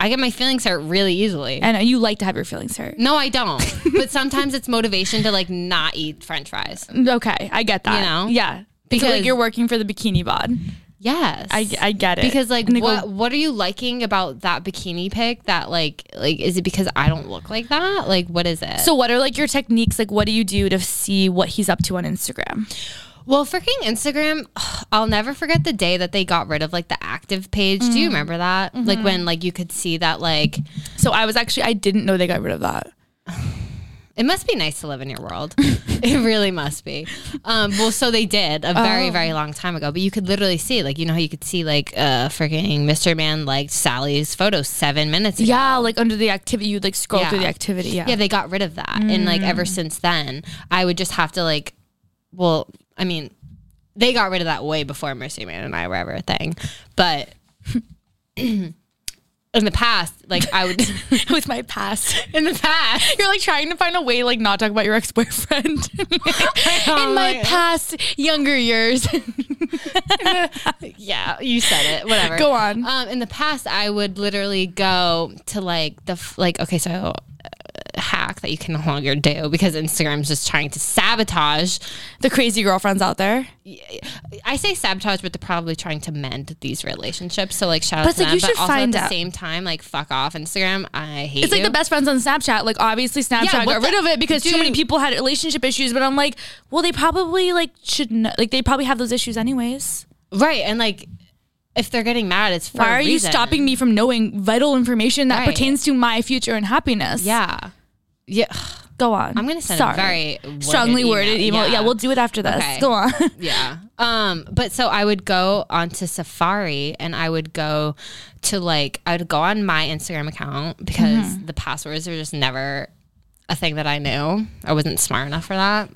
I get my feelings hurt really easily. I know you like to have your feelings hurt. No, I don't. But sometimes it's motivation to like not eat French fries. Okay, I get that. You know, yeah, because like you're working for the bikini bod. Yes, I get it. Because like, what are you liking about that bikini pic? That like is it because I don't look like that? Like, what is it? So, what are like your techniques? Like, what do you do to see what he's up to on Instagram? Well, freaking Instagram, I'll never forget the day that they got rid of like the active page. Mm. Do you remember that? Mm-hmm. Like when like you could see that like. So I didn't know they got rid of that. It must be nice to live in your world. It really must be. Well, so they did a very, very long time ago, but you could literally see like, you know how you could see like freaking Mr. Man liked Sally's photo 7 minutes ago. Yeah, like under the activity, you'd like scroll through the activity. Yeah, they got rid of that. Mm. And like ever since then, I would just have to like, well, I mean, they got rid of that way before Mercy Man and I were ever a thing. But in the past, like I would... With my past. In the past. You're like trying to find a way like not talk about your ex-boyfriend. In my past younger years. Yeah, you said it. Whatever. Go on. In the past, I would literally go to like hack that you can no longer do because Instagram's just trying to sabotage the crazy girlfriends out there. I say sabotage, but they're probably trying to mend these relationships. So like shout out to them, but also at the same time, like fuck off Instagram. I hate it. It's like the best friends on Snapchat. Like obviously Snapchat got rid of it because too many people had relationship issues. But I'm like, well, they probably like shouldn't. Like they probably have those issues anyways. Right, and like, if they're getting mad, it's for a reason. Why are you stopping me from knowing vital information that pertains to my future and happiness? Yeah. Yeah. Go on. I'm going to send a very strongly worded email. Yeah, we'll do it after this. Okay. Go on. Yeah. But so I would go onto Safari and I would go to like, I would go on my Instagram account because the passwords were just never a thing that I knew. I wasn't smart enough for that.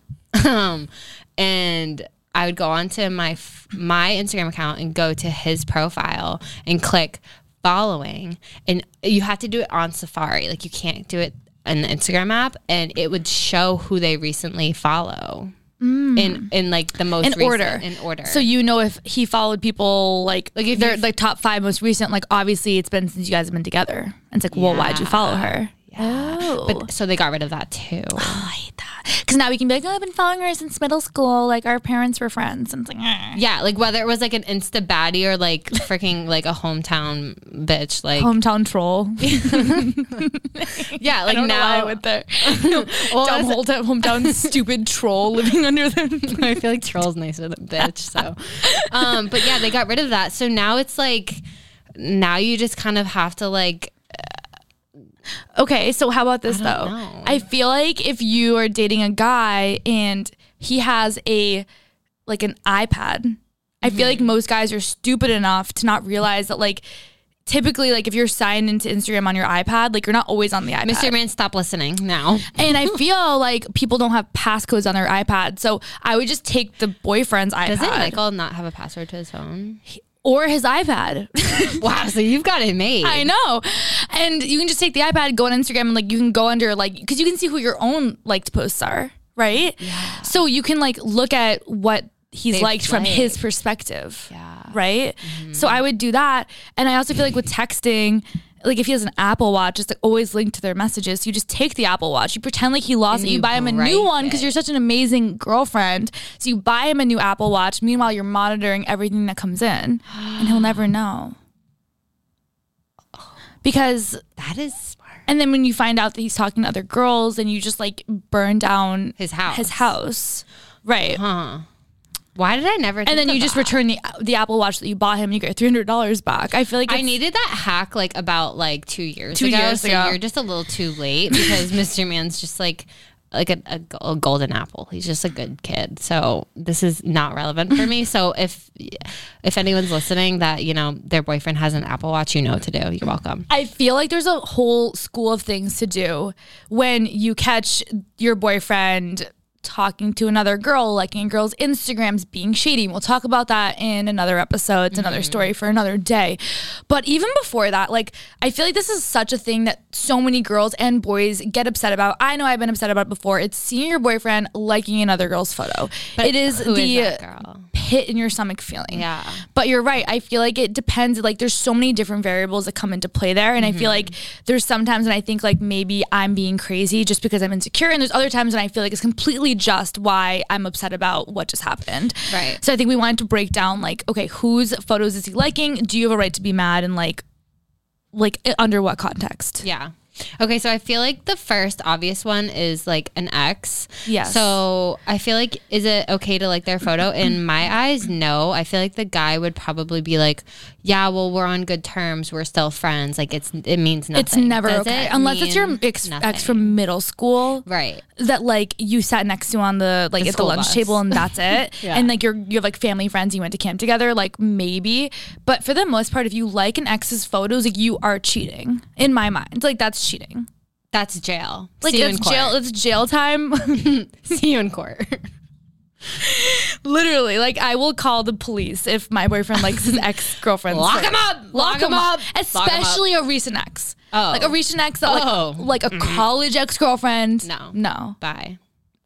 And I would go onto my Instagram account and go to his profile and click following. And you had to do it on Safari. Like you can't do it in the Instagram app, and it would show who they recently follow. In like the most recent order. In order. So you know if he followed people like if they're like top five most recent, like obviously it's been since you guys have been together. And it's like, well, why'd you follow her? Yeah. Oh. But so they got rid of that too. Oh, I hate that. Because now we can be like, oh, I've been following her since middle school. Like our parents were friends. And it's like, eh. Yeah, like whether it was like an Insta baddie or like freaking like a hometown bitch, like hometown troll. Yeah, like I don't now know why I went there. Well, dumb hometown stupid troll living under their. I feel like troll's nicer than bitch. So, but yeah, they got rid of that. So now it's like, now you just kind of have to like. Okay, so how about this though? Know. I feel like if you are dating a guy and he has a like an iPad, I feel like most guys are stupid enough to not realize that like typically like if you're signed into Instagram on your iPad, like you're not always on the iPad. Mr. Man, stop listening now. And I feel like people don't have passcodes on their iPad, so I would just take the boyfriend's iPad. Doesn't Michael not have a password to his phone? Or his iPad. Wow, so you've got it made. I know. And you can just take the iPad, go on Instagram, and like you can go under like, because you can see who your own liked posts are, right? Yeah. So you can like look at what he's liked from his perspective, right? Mm-hmm. So I would do that. And I also feel like with texting, like if he has an Apple Watch, it's like always linked to their messages. So you just take the Apple Watch. You pretend like he lost it. You buy him a new one because you're such an amazing girlfriend. So you buy him a new Apple Watch. Meanwhile, you're monitoring everything that comes in. And he'll never know. Because that is smart. And then when you find out that he's talking to other girls and you just like burn down his house. Right. Huh. Why did I never think of that? And then you just return the Apple Watch that you bought him and you get $300 back. I feel like I needed that hack like about like 2 years ago. So you're just a little too late because Mr. Man's just like a golden apple. He's just a good kid. So this is not relevant for me. So if anyone's listening that, you know, their boyfriend has an Apple Watch, you know what to do. You're welcome. I feel like there's a whole school of things to do when you catch your boyfriend talking to another girl, liking a girl's Instagrams, being shady. We'll talk about that in another episode. It's another story for another day. But even before that, like, I feel like this is such a thing that so many girls and boys get upset about. I know I've been upset about it before. It's seeing your boyfriend liking another girl's photo. But it is the pit in your stomach feeling. Yeah. But you're right. I feel like it depends. Like, there's so many different variables that come into play there. And I feel like there's sometimes when I think, like, maybe I'm being crazy just because I'm insecure. And there's other times when I feel like it's completely just why I'm upset about what just happened. Right. So I think we wanted to break down like, okay, whose photos is he liking? Do you have a right to be mad? And like under what context? Yeah. Okay. So I feel like the first obvious one is like an ex. Yes. So I feel like, is it okay to like their photo? In my eyes, no. I feel like the guy would probably be like, yeah, well, we're on good terms. We're still friends. Like it means nothing. It's never okay. Unless it's your ex from middle school. Right. That like you sat next to on the, like at the lunch table and that's it. Yeah. And like you have like family friends, you went to camp together, like maybe. But for the most part, if you like an ex's photos, like you are cheating in my mind. Like that's cheating. That's jail. Like it's jail time. See you in court. Literally, like I will call the police if my boyfriend likes his ex-girlfriend. Lock him up. Especially a recent ex. Oh, like a recent ex that like a college ex-girlfriend. No. Bye.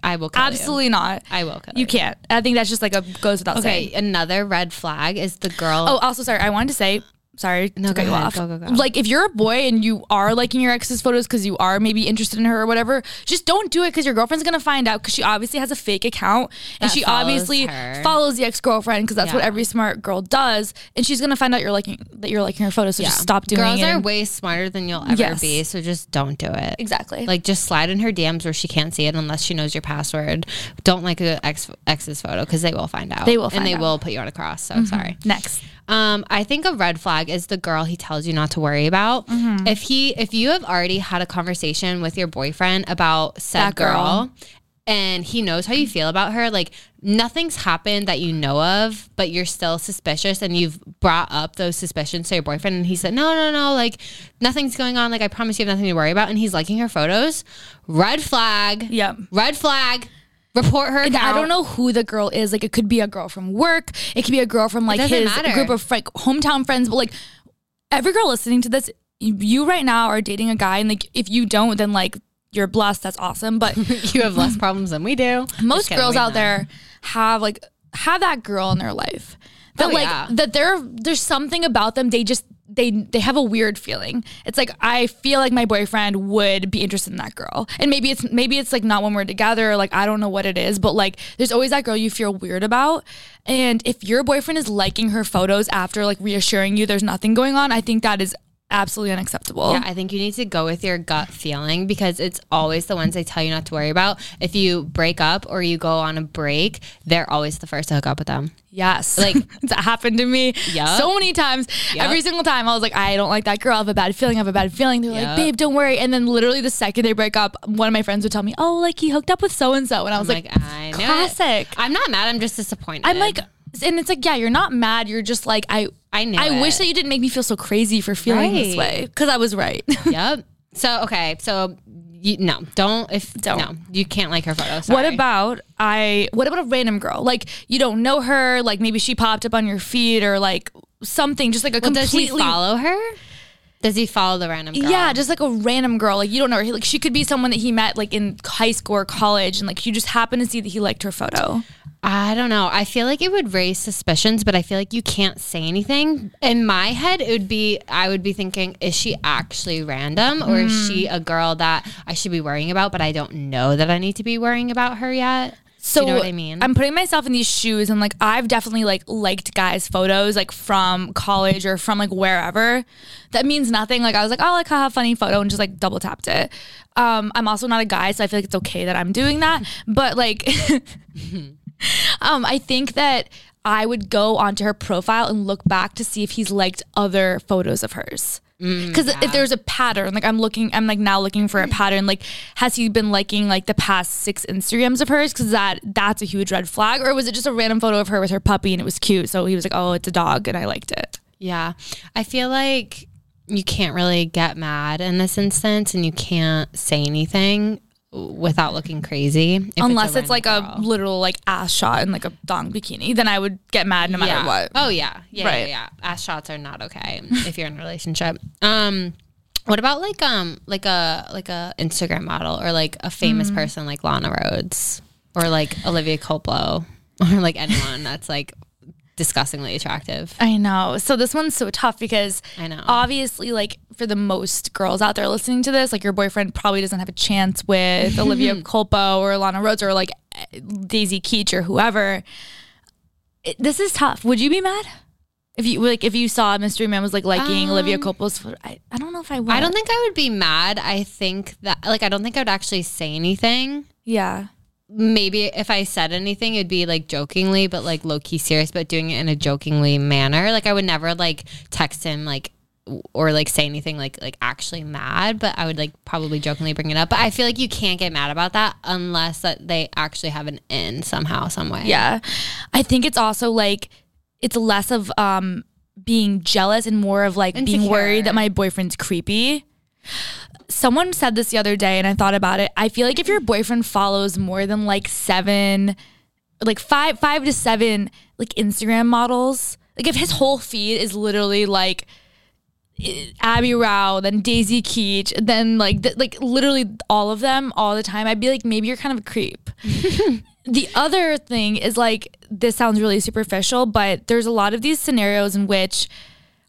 I will kill absolutely you. Not. I will kill you. You can't. I think that's just like goes without saying. Okay, another red flag is the girl. Oh, also sorry, I wanted to say. Sorry to cut you off. Go. Like, if you're a boy and you are liking your ex's photos because you are maybe interested in her or whatever, just don't do it because your girlfriend's going to find out because she obviously has a fake account and she obviously follows the ex-girlfriend because that's what every smart girl does. And she's going to find out you're liking her photos. So just stop doing it. Girls are way smarter than you'll ever be. So just don't do it. Exactly. Like, just slide in her DMs where she can't see it unless she knows your password. Don't like an ex's photo because they will find out. They will find out. And they will put you on a cross. So sorry. Next. I think a red flag is the girl he tells you not to worry about. Mm-hmm. If you have already had a conversation with your boyfriend about said girl and he knows how you feel about her. Like, nothing's happened that you know of, but you're still suspicious, and you've brought up those suspicions to your boyfriend, and he said, no, like, nothing's going on. Like, I promise you have nothing to worry about. And he's liking her photos. Red flag. Yep. Red flag. Report her account. I don't know who the girl is. Like, it could be a girl from work. It could be a girl from, like, his group of, like, hometown friends. But, like, every girl listening to this, you right now are dating a guy, and, like, if you don't, then, like, you're blessed. That's awesome. But you have less problems than we do. Most girls out there have, like, have that girl in their life that, like, that there's something about them. They just, they have a weird feeling. It's like, I feel like my boyfriend would be interested in that girl. And maybe it's like not when we're together. Like, I don't know what it is, but, like, there's always that girl you feel weird about. And if your boyfriend is liking her photos after, like, reassuring you there's nothing going on, I think that is absolutely unacceptable. Yeah, I think you need to go with your gut feeling, because it's always the ones they tell you not to worry about. If you break up or you go on a break, they're always the first to hook up with them. Yes. Like, that happened to me so many times. Yep. Every single time I was like, I don't like that girl. I have a bad feeling. They're like, babe, don't worry. And then literally the second they break up, one of my friends would tell me, oh, like, he hooked up with so-and-so. And I was like, I know. Classic. I'm not mad. I'm just disappointed. I'm like, and it's like, yeah, you're not mad. You're just like, I wish that you didn't make me feel so crazy for feeling this way, because I was right. Yep. So, okay. So, you can't like her photos. What about a random girl? Like, you don't know her. Like, maybe she popped up on your feed or, like, something. Just like a completely. Does he follow her? Does he follow the random girl? Yeah, just like a random girl. Like, you don't know her. Like, she could be someone that he met, like, in high school or college, and, like, you just happen to see that he liked her photo. I don't know. I feel like it would raise suspicions, but I feel like you can't say anything. In my head, I would be thinking, is she actually random, or is she a girl that I should be worrying about, but I don't know that I need to be worrying about her yet? So, you know what I mean? I'm putting myself in these shoes, and, like, I've definitely, like, liked guys' photos, like, from college or from, like, wherever. That means nothing. Like, I was like, oh, like, haha, funny photo, and just, like, double tapped it. I'm also not a guy, so I feel like it's okay that I'm doing that. But, like, I think that I would go onto her profile and look back to see if he's liked other photos of hers. Because if there's a pattern, like, I'm now looking for a pattern. Like, has he been liking, like, the past 6 Instagrams of hers? Because that's a huge red flag. Or was it just a random photo of her with her puppy and it was cute, so he was like, oh, it's a dog and I liked it? Yeah, I feel like you can't really get mad in this instance, and you can't say anything without looking crazy. Unless it's like a literal, like, ass shot and, like, a thong bikini, then I would get mad no matter what. Oh, yeah. Yeah, right. Yeah. Ass shots are not okay if you're in a relationship. What about, like, a Instagram model, or, like, a famous person like Lana Rhodes, or, like, Olivia Culpo, or, like, anyone that's, like, disgustingly attractive? I know. So this one's so tough, because I know, obviously, like, for the most girls out there listening to this, like, your boyfriend probably doesn't have a chance with Olivia Culpo or Lana Rhodes or, like, Daisy Keech or whoever. This is tough. Would you be mad if you saw Mystery Man was, like, liking Olivia Culpo's? I don't know if I would. I don't think I would be mad. I think that, like, I don't think I would actually say anything. Yeah. Maybe if I said anything, it'd be, like, jokingly, but, like, low-key serious, but doing it in a jokingly manner. Like, I would never, like, text him, like, or, like, say anything, like actually mad, but I would, like, probably jokingly bring it up. But I feel like you can't get mad about that unless that they actually have an in somehow, some way. Yeah. I think it's also, like, it's less of being jealous and more of, like, insecure, being worried that my boyfriend's creepy. Someone said this the other day, and I thought about it. I feel like if your boyfriend follows more than, like, 5 to 7, like, Instagram models, like, if his whole feed is literally, like, Abby Rao, then Daisy Keech, then, like, like, literally all of them all the time, I'd be like, maybe you're kind of a creep. The other thing is, like, this sounds really superficial, but there's a lot of these scenarios in which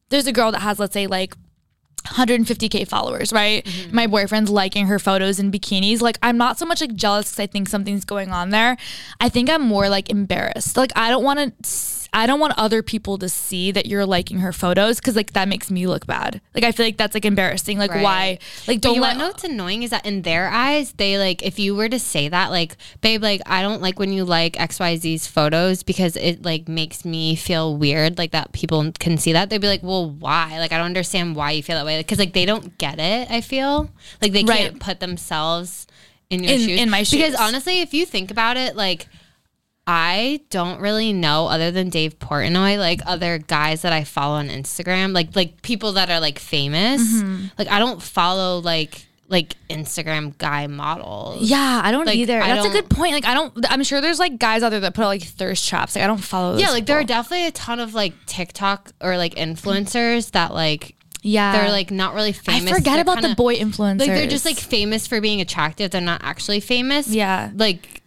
there's a girl that has, let's say, like, 150K followers, right? Mm-hmm. My boyfriend's liking her photos in bikinis. Like, I'm not so much, like, jealous because I think something's going on there. I think I'm more, like, embarrassed. Like, I don't want other people to see that you're liking her photos, because, like, that makes me look bad. Like, I feel like that's, like, embarrassing. Like, right. Why? Like, don't let. You know what's annoying is that in their eyes, they, like, if you were to say that, like, babe, like, I don't like when you like XYZ's photos because it, like, makes me feel weird, like, that people can see that. They'd be like, well, why? Like, I don't understand why you feel that way, because, like, they don't get it, I feel. Like, they can't put themselves in your shoes? In my shoes. Because honestly, if you think about it, like, I don't really know, other than Dave Portnoy, like, other guys that I follow on Instagram, like people that are, like, famous. Mm-hmm. Like, I don't follow, like Instagram guy models. Yeah, I don't either. That's a good point. Like, I'm sure there's, like, guys out there that put out, like, thirst traps. Like, I don't follow those. Yeah, like, people. There are definitely a ton of, like, TikTok or, like, influencers that, like, yeah, they're, like, not really famous. I forget they're about kinda, the boy influencers. Like, they're just, like, famous for being attractive. They're not actually famous. Yeah. Like,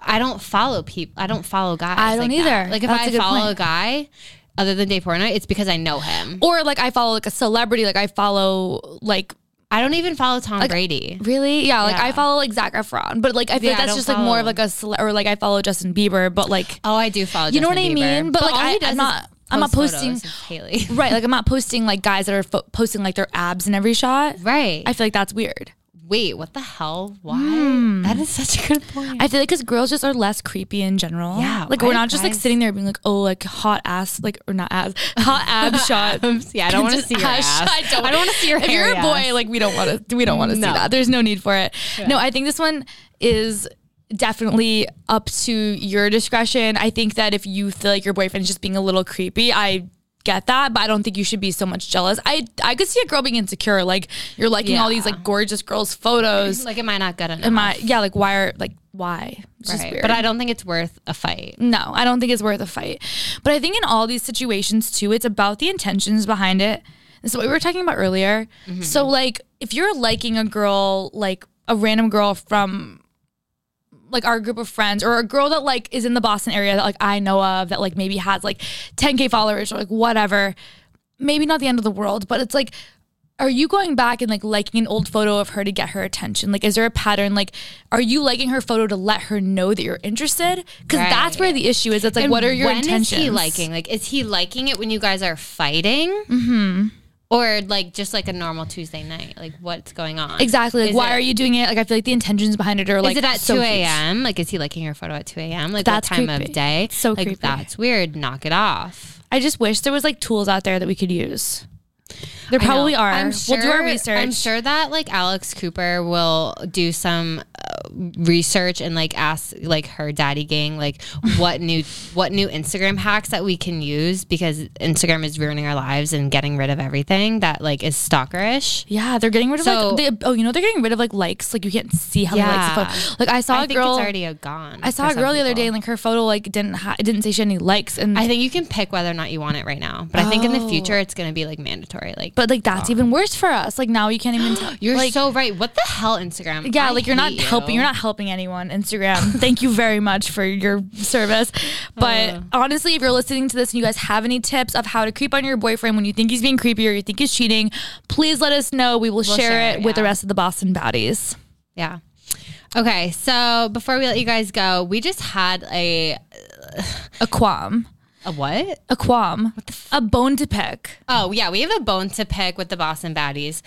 I don't follow people. I don't follow guys. I don't either. That. Like, if I follow a guy other than Dave Portnoy, it's because I know him. Or, like, I follow, like, a celebrity. Like, I follow, like... I don't even follow Tom Brady. Really? Yeah. Like, I follow, like, Zac Efron. But, like, I feel like that's just, like, more of, like, a... Or, like, I follow Justin Bieber, but, like... Oh, I do follow Justin Bieber. You know what I mean? But, like, I'm not posting... Haley. Right. Like, I'm not posting, like, guys that are posting, like, their abs in every shot. Right. I feel like that's weird. Wait, what the hell? Why? That is such a good point. I feel like because girls just are less creepy in general. Yeah. Like, we're not just, like, sitting there being like, oh, like, hot ass, like, or not ass, hot ab shots. Yeah, I don't want to see your ass. I don't want to see your hair. If you're a boy, like, we don't want to see that. There's no need for it. Yeah. No, I think this one is definitely up to your discretion. I think that if you feel like your boyfriend is just being a little creepy, I get that, but I don't think you should be so much jealous. I could see a girl being insecure, like, you're liking all these, like, gorgeous girls' photos. Like, am I not good enough? Like, why are, like, why? It's just weird. But I don't think it's worth a fight. No, I don't think it's worth a fight. But I think in all these situations, too, it's about the intentions behind it. This is what we were talking about earlier. Mm-hmm. So, like, if you're liking a girl, like, a random girl from... like our group of friends, or a girl that like is in the Boston area that like I know of that like maybe has like 10K followers or like whatever, maybe not the end of the world, but it's like, are you going back and like liking an old photo of her to get her attention? Like, is there a pattern? Like, are you liking her photo to let her know that you're interested? Because that's where the issue is. It's like, and what are your intentions? Is he liking? Like, is he liking it when you guys are fighting? Mm-hmm. Or, like, just, like, a normal Tuesday night. Like, what's going on? Exactly. Like, why are you doing it? Like, I feel like the intentions behind it are, like... Is it at 2 a.m.? Like, is he liking your photo at 2 a.m.? Like, that's what time creepy. Of day? It's so like, creepy. That's weird. Knock it off. I just wish there was, like, tools out there that we could use. There probably are. I'm sure, we'll do our research. I'm sure that, like, Alex Cooper will do some research and, like, ask, like, her daddy gang, like, what new Instagram hacks that we can use, because Instagram is ruining our lives and getting rid of everything that, like, is stalkerish. Yeah, they're getting rid of, they're getting rid of, like, likes. Like, you can't see how the likes are. Like, I saw a girl... I think it's already gone. I saw a girl the other day, and, like, her photo, like, didn't say she had any likes. And I think you can pick whether or not you want it right now. But I think in the future, it's going to be, like, mandatory. Like, but like that's even worse for us. Like now you can't even tell. You're like, so right. What the hell, Instagram? Yeah, like you're not helping anyone, Instagram. Thank you very much for your service. But honestly, if you're listening to this and you guys have any tips of how to creep on your boyfriend when you think he's being creepy or you think he's cheating, please let us know. We'll share it with the rest of the Boston baddies. Yeah. Okay, so before we let you guys go, we just had a qualm. A what? A qualm. A bone to pick. Oh, yeah. We have a bone to pick with the Boston baddies.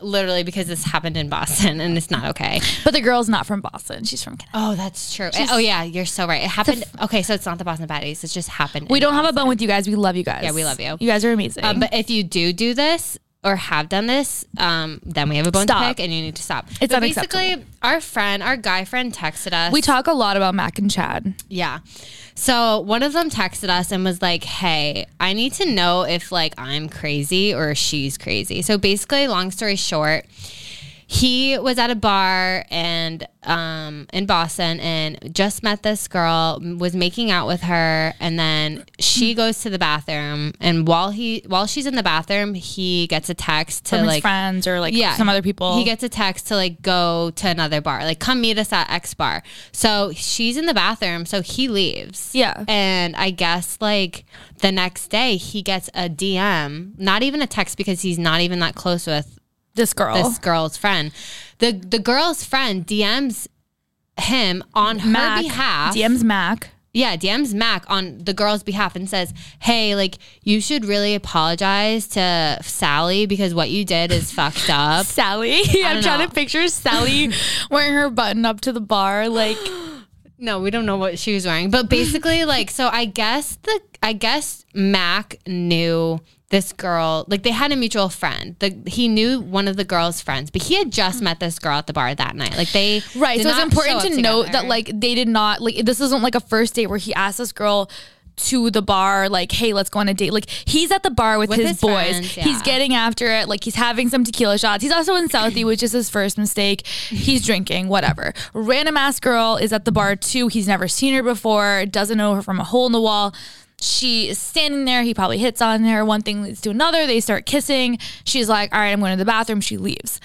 Literally because this happened in Boston and it's not okay. But the girl's not from Boston. She's from Connecticut. Oh, that's true. Yeah. You're so right. It happened. Okay. So it's not the Boston baddies. It just happened. We don't have a bone with you guys. We love you guys. Yeah, we love you. You guys are amazing. But if you do this or have done this, then we have a bone to pick and you need to stop. It's unacceptable. Basically, our guy friend texted us. We talk a lot about Mac and Chad. Yeah. So one of them texted us and was like, hey, I need to know if like I'm crazy or she's crazy. So basically, long story short, he was at a bar and in Boston and just met this girl, was making out with her, and then she goes to the bathroom, and while she's in the bathroom, he gets a text to from his friends or like some other people. He gets a text to like go to another bar, like come meet us at X bar. So she's in the bathroom, so he leaves. Yeah, and I guess like the next day he gets a DM, not even a text because he's not even that close with this girl's friend. The girl's friend DMs him on her behalf. DMs Mac. Yeah, DMs Mac on the girl's behalf and says, hey, like, you should really apologize to Sally because what you did is fucked up. Sally? I'm trying to picture Sally wearing her button up to the bar, like... No, we don't know what she was wearing. But basically, like, so I guess Mac knew this girl. Like, they had a mutual friend. He knew one of the girl's friends, but he had just met this girl at the bar that night. Like, they right. So it's important to note that, like, they did not, like, this isn't like a first date where he asked this girl to the bar, like, hey, let's go on a date. Like, he's at the bar with his boys. Friends, yeah. He's getting after it. Like, he's having some tequila shots. He's also in Southie, which is his first mistake. He's drinking, whatever. Random ass girl is at the bar too. He's never seen her before. Doesn't know her from a hole in the wall. She is standing there. He probably hits on her. One thing leads to another. They start kissing. She's like, all right, I'm going to the bathroom. She leaves.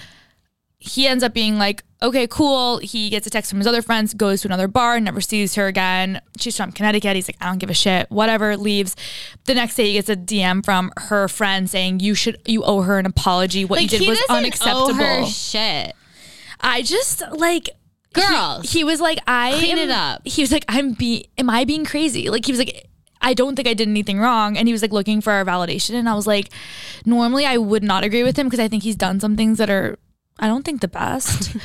He ends up being like, okay, cool. He gets a text from his other friends, goes to another bar, never sees her again. She's from Connecticut. He's like, I don't give a shit, whatever, leaves. The next day he gets a DM from her friend saying, you owe her an apology. What, like, you did was unacceptable. He doesn't owe her shit. I just, like, girls. He was like, clean it up. He was like, am I being crazy? Like, he was like, I don't think I did anything wrong. And he was like looking for our validation. And I was like, normally I would not agree with him because I think he's done some things that are, I don't think the best.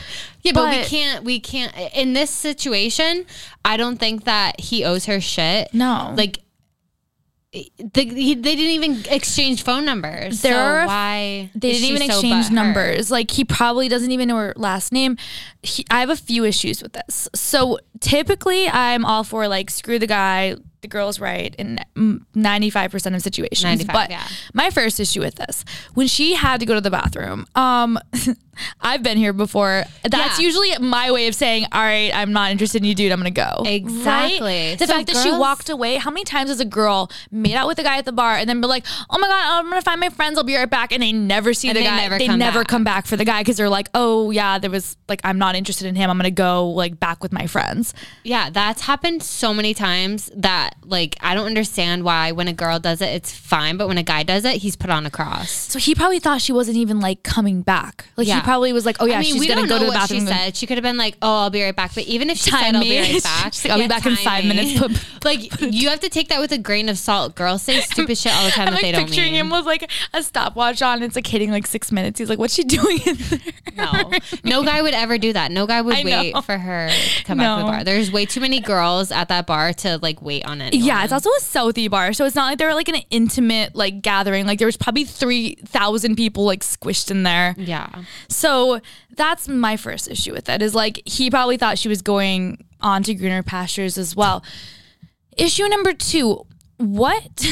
Yeah, but we can't in this situation, I don't think that he owes her shit. No. Like, they didn't even exchange phone numbers. They didn't even exchange numbers. Like, he probably doesn't even know her last name. I have a few issues with this. So typically I'm all for, like, screw the guy, the girl's right in 95% of situations. But yeah. My first issue with this, when she had to go to the bathroom, I've been here before. That's usually my way of saying, all right, I'm not interested in you, dude. I'm going to go. Exactly. Right? The fact that she walked away. How many times has a girl made out with a guy at the bar and then be like, oh my God, I'm going to find my friends. I'll be right back. And they never see the guy. They never come back for the guy because they're like, oh yeah, there was, like, I'm not interested in him. I'm going to go, like, back with my friends. Yeah, that's happened so many times that, like, I don't understand why when a girl does it, it's fine. But when a guy does it, he's put on a cross. So he probably thought she wasn't even, like, coming back. Like, yeah. He probably was like, oh yeah, I mean, she's going to go to the bathroom. She could have been like, oh, I'll be right back. But even if she said, I'll be right back. Like, I'll be back in 5 minutes. Like, you have to take that with a grain of salt. Girls say stupid shit all the time that they don't mean. I'm picturing him with, like, a stopwatch on. It's, like, hitting, like, 6 minutes. He's like, what's she doing in there? No. No guy would ever do that. No guy would wait for her to come back to the bar. There's way too many girls at that bar to, like, wait on anyone. Yeah, it's also a Southie bar. So it's not like they were, like, an intimate, like, gathering. Like, there was probably 3,000 people, like, squished in there. Yeah. So that's my first issue with it, is, like, he probably thought she was going on to greener pastures as well. Issue number two, what?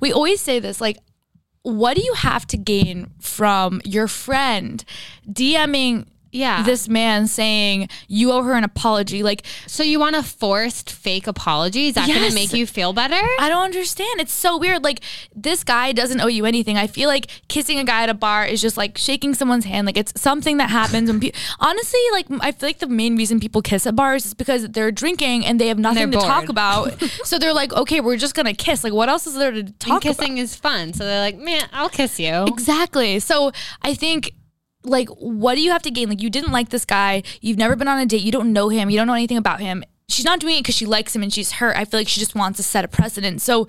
We always say this, like, what do you have to gain from your friend DMing this man saying you owe her an apology? Like, so you want a forced fake apology? Is that going to make you feel better? I don't understand. It's so weird. Like, this guy doesn't owe you anything. I feel like kissing a guy at a bar is just like shaking someone's hand. Like, it's something that happens when people, honestly, like, I feel like the main reason people kiss at bars is because they're drinking and they have nothing to talk about. So they're like, okay, we're just going to kiss. Like, what else is there to talk about? Kissing is fun. So they're like, man, I'll kiss you. Exactly. So I think, like, what do you have to gain? Like, you didn't like this guy. You've never been on a date. You don't know him. You don't know anything about him. She's not doing it because she likes him and she's hurt. I feel like she just wants to set a precedent. So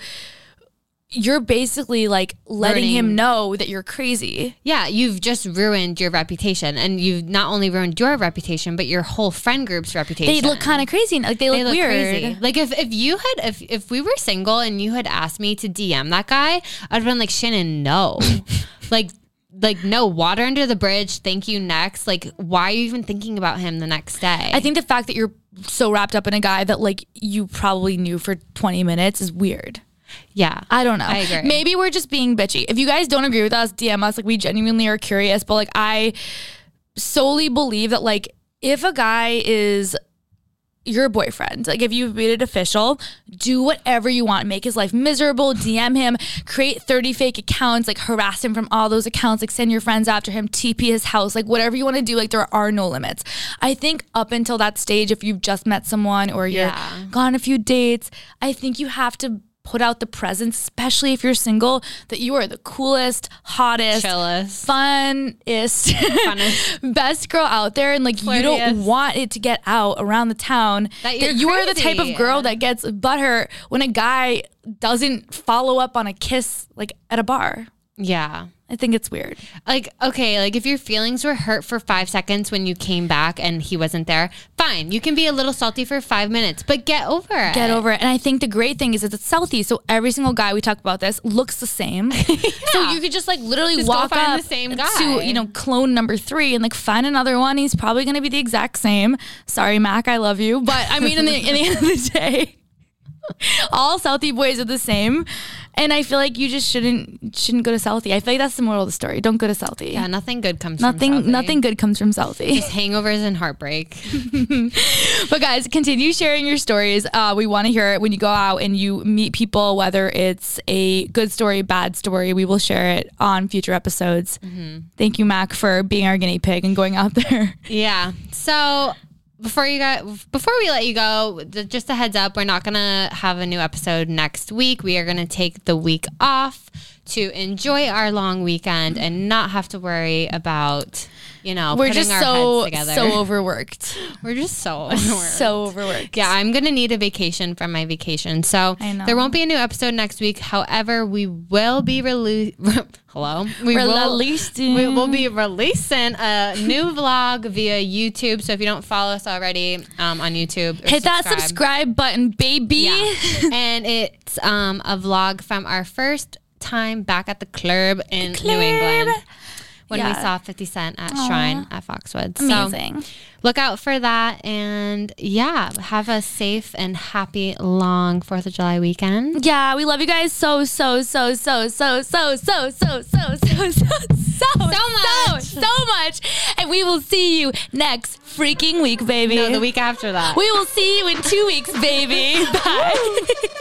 you're basically, like, letting him know that you're crazy. Yeah, you've just ruined your reputation. And you've not only ruined your reputation, but your whole friend group's reputation. They look kind of crazy. Like, they look weird. Crazy. Like, if we were single and you had asked me to DM that guy, I'd have been like, Shannon, no. Like, no, water under the bridge. Thank you. Next. Like, why are you even thinking about him the next day? I think the fact that you're so wrapped up in a guy that, like, you probably knew for 20 minutes is weird. Yeah. I don't know. I agree. Maybe we're just being bitchy. If you guys don't agree with us, DM us. Like, we genuinely are curious. But, like, I solely believe that, like, if a guy is your boyfriend, like, if you've made it official, do whatever you want, make his life miserable, DM him, create 30 fake accounts, like, harass him from all those accounts, like, send your friends after him, TP his house, like, whatever you want to do. Like, there are no limits. I think up until that stage, if you've just met someone or you're gone a few dates, I think you have to put out the presence, especially if you're single, that you are the coolest, hottest, chillest, funnest, best girl out there. And, like, you don't want it to get out around the town that you are the type of girl that gets butthurt when a guy doesn't follow up on a kiss, like, at a bar. Yeah. I think it's weird. Like, okay, like if your feelings were hurt for 5 seconds when you came back and he wasn't there, fine. You can be a little salty for 5 minutes, but get over it. Get over it. And I think the great thing is it's Southie, so every single guy, we talk about this, looks the same. Yeah. So you could just like literally just walk find up the same guy. To, you know, clone number three and like find another one. He's probably going to be the exact same. Sorry, Mac, I love you. But I mean, in the end of the day, all Southie boys are the same. And I feel like you just shouldn't go to Southie. I feel like that's the moral of the story. Don't go to Southie. Yeah, nothing good comes from Southie. Nothing good comes from Southie. Just hangovers and heartbreak. But guys, continue sharing your stories. We want to hear it when you go out and you meet people, whether it's a good story, bad story. We will share it on future episodes. Mm-hmm. Thank you, Mac, for being our guinea pig and going out there. Yeah. So... Before we let you go, just a heads up, we're not going to have a new episode next week. We are going to take the week off to enjoy our long weekend and not have to worry about, you know, we're putting our heads together. We're just so overworked. We're just so overworked. So overworked. Yeah, I'm going to need a vacation from my vacation. So there won't be a new episode next week. However, we will be releasing a new vlog via YouTube. So if you don't follow us already on YouTube, hit that subscribe button, baby. Yeah. And it's a vlog from our first time back at the club in New England when we saw 50 Cent at Shrine at Foxwoods. Amazing. So look out for that. And yeah, have a safe and happy long 4th of July weekend. Yeah, we love you guys so much. And we will see you next freaking week, baby. No, the week after that. We will see you in 2 weeks, baby. Bye.